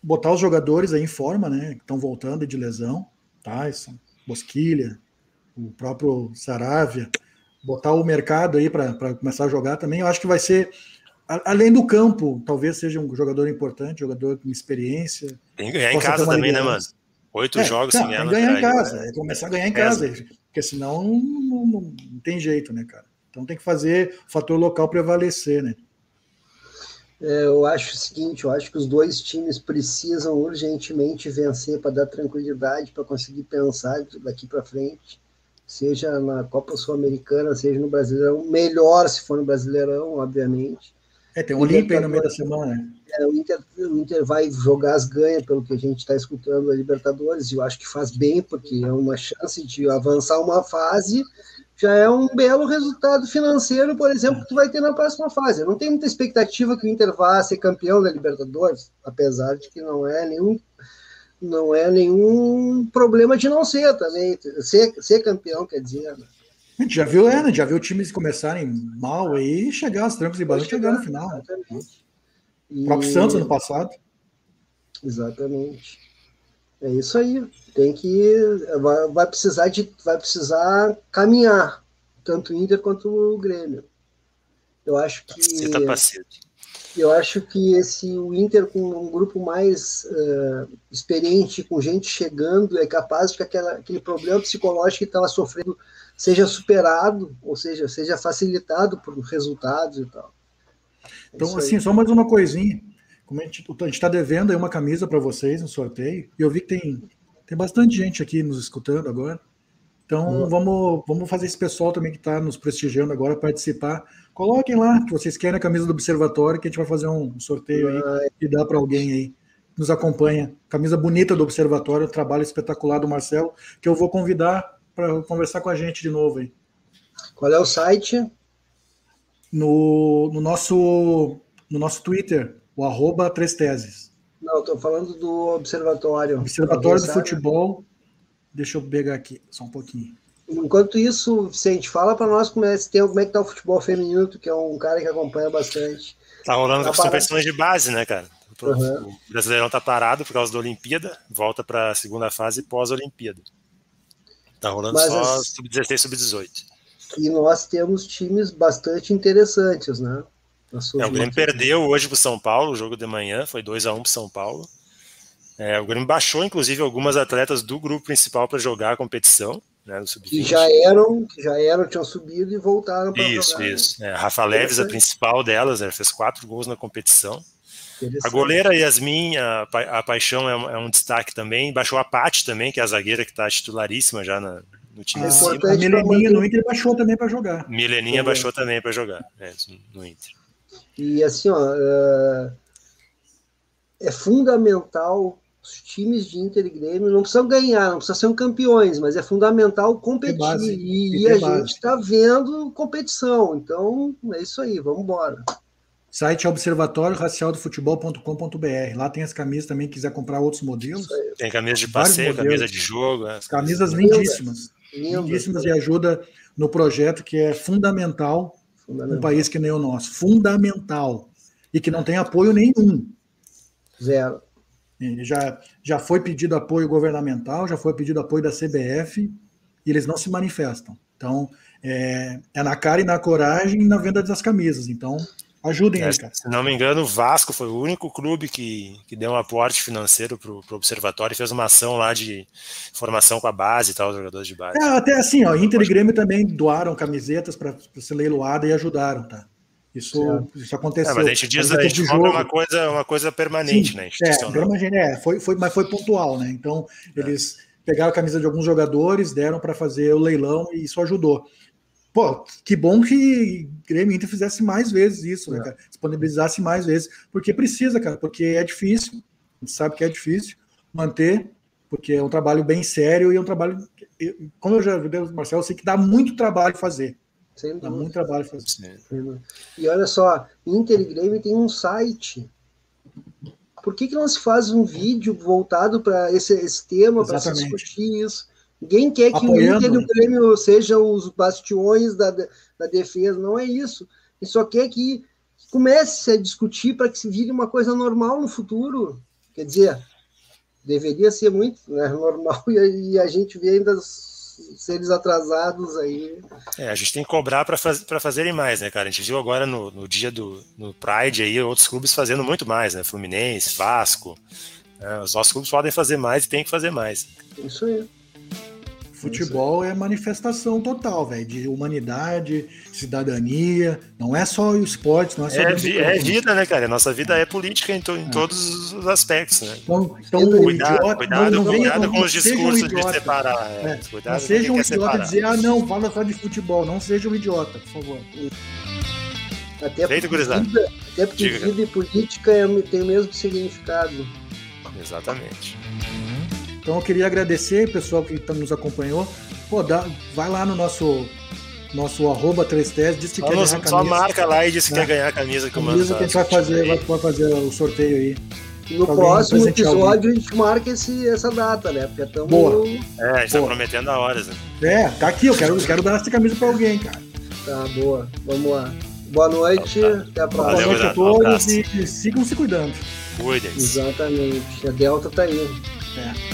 botar os jogadores aí em forma, né, que estão voltando de lesão, Taison, Bosquilha, o próprio Saravia, botar o mercado aí para começar a jogar também. Eu acho que vai ser, além do campo, talvez seja um jogador importante, jogador com experiência. Tem que ganhar em casa também, né, mano? 8 jogos sem ganhar. Tem que ganhar em casa, é começar a ganhar em casa, porque senão não tem jeito, né, cara? Então tem que fazer o fator local prevalecer, né? Eu acho o seguinte, eu acho que os dois times precisam urgentemente vencer para dar tranquilidade, para conseguir pensar daqui para frente, seja na Copa Sul-Americana, seja no Brasileirão, melhor se for no Brasileirão, obviamente. Tem o Olímpia aí no meio da semana, né? O Inter vai jogar as ganhas, pelo que a gente está escutando da Libertadores, e eu acho que faz bem, porque é uma chance de avançar uma fase, já é um belo resultado financeiro, por exemplo, que tu vai ter na próxima fase. Eu não tenho muita expectativa que o Inter vá ser campeão da Libertadores, apesar de que não é nenhum problema de não ser também. Ser campeão, quer dizer... Né? A gente já viu, já viu times começarem mal e chegar aos trancos e barrancos e chegar no final. Exatamente. O próprio Santos ano passado. Exatamente. É isso aí. Tem que... Vai precisar caminhar. Tanto o Inter quanto o Grêmio. Eu acho que... Você tá paciente. Eu acho que o Inter com um grupo mais experiente, com gente chegando, é capaz de que aquele problema psicológico que estava sofrendo seja superado, ou seja, facilitado por resultados e tal. Então, assim, só mais uma coisinha. Como a gente está devendo aí uma camisa para vocês no sorteio, e eu vi que tem bastante gente aqui nos escutando agora. Então, vamos fazer esse pessoal também que está nos prestigiando agora participar. Coloquem lá que vocês querem a camisa do Observatório, que a gente vai fazer um sorteio aí e dá para alguém aí. Nos acompanha. Camisa bonita do Observatório, trabalho espetacular do Marcelo, que eu vou convidar para conversar com a gente de novo aí. Qual é o site? No nosso Twitter, o @3teses. Não, estou falando do Observatório. Observatório do Futebol. Deixa eu pegar aqui, só um pouquinho. Enquanto isso, Vicente, fala para nós como é que está o futebol feminino, que é um cara que acompanha bastante. Tá rolando com as competições de base, né, cara? O Brasileirão tá parado por causa da Olimpíada, volta para a segunda fase pós-Olimpíada. Tá rolando sub-16, sub-18. E nós temos times bastante interessantes, né? O Grêmio perdeu hoje pro São Paulo, o jogo de manhã, foi 2-1 pro São Paulo. O Grêmio baixou, inclusive, algumas atletas do grupo principal para jogar a competição, né, do sub-20. Que já eram, tinham subido e voltaram para jogar. Isso. A Rafa Leves, a principal delas, fez 4 gols na competição. A goleira Yasmin, a Paixão, é um destaque também. Baixou a Paty também, que é a zagueira que está titularíssima já no time de cima. A Mileninha no Inter baixou também para jogar. Mileninha baixou também para jogar no Inter. E assim, é fundamental os times de Inter e Grêmio, não precisam ganhar, não precisam ser campeões, mas é fundamental competir, e a gente está vendo competição, então é isso aí, vamos embora. Site é observatorioracialdofutebol.com.br. Lá tem as camisas também, quiser comprar outros modelos. Tem camisa de passeio, camisa de jogo. Camisas lindíssimas. Lindíssimas, e ajuda no projeto que é fundamental. Um país que nem o nosso. Fundamental. E que não tem apoio nenhum. Zero. Já foi pedido apoio governamental, já foi pedido apoio da CBF, e eles não se manifestam. Então, é na cara e na coragem e na venda das camisas. Então, ajudem aí, cara. Se não me engano, o Vasco foi o único clube que deu um aporte financeiro para o Observatório e fez uma ação lá de formação com a base e tal, os jogadores de base. Até assim, Inter e Grêmio também doaram camisetas para ser leiloada e ajudaram, tá? Isso aconteceu. Mas a gente diz a gente joga uma coisa permanente, sim, né? Mas foi pontual, né? Então, eles pegaram a camisa de alguns jogadores, deram para fazer o leilão e isso ajudou. Pô, que bom que Grêmio e Inter fizesse mais vezes isso, né, cara? Disponibilizasse mais vezes, porque precisa, cara, porque é difícil, a gente sabe que é difícil manter, porque é um trabalho bem sério e é um trabalho, como eu já vi, Marcelo, eu sei que dá muito trabalho fazer. Dá muito trabalho fazer. Sim. E olha só, Inter e Grêmio tem um site. Por que não se faz um vídeo voltado para esse tema, para se discutir isso? Ninguém quer que o Inter e o Grêmio sejam os bastiões da defesa, não é isso. Ele só quer que comece a discutir para que se vire uma coisa normal no futuro. Quer dizer, deveria ser muito, né, normal, e a gente vê ainda seres atrasados aí. A gente tem que cobrar para fazerem mais, né, cara? A gente viu agora no dia no Pride aí outros clubes fazendo muito mais, né? Fluminense, Vasco. Os nossos clubes podem fazer mais e tem que fazer mais. Isso aí. Futebol é manifestação total, velho, de humanidade, cidadania, não é só o esporte, não é só... É vida, né, cara? Nossa vida é política em todos os aspectos, né? Então cuidado com os discursos de separar. Não seja um idiota e dizer, fala só de futebol, não seja um idiota, por favor. Até porque vida e política tem o mesmo significado. Exatamente. Então eu queria agradecer, pessoal, que nos acompanhou. Vai lá no nosso @3tez, diz que quer ganhar a camisa. Só marca lá e diz que quer ganhar a camisa. Camisa que a gente vai fazer o sorteio aí. E no próximo episódio a gente marca essa data, né? Porque estamos... a gente tá prometendo há horas, né? Tá aqui, eu quero dar essa camisa pra alguém, cara. Tá, boa. Vamos lá. Boa noite, até a próxima. Boa noite a todos e sigam se cuidando. Cuidem-se. Exatamente. A Delta tá aí.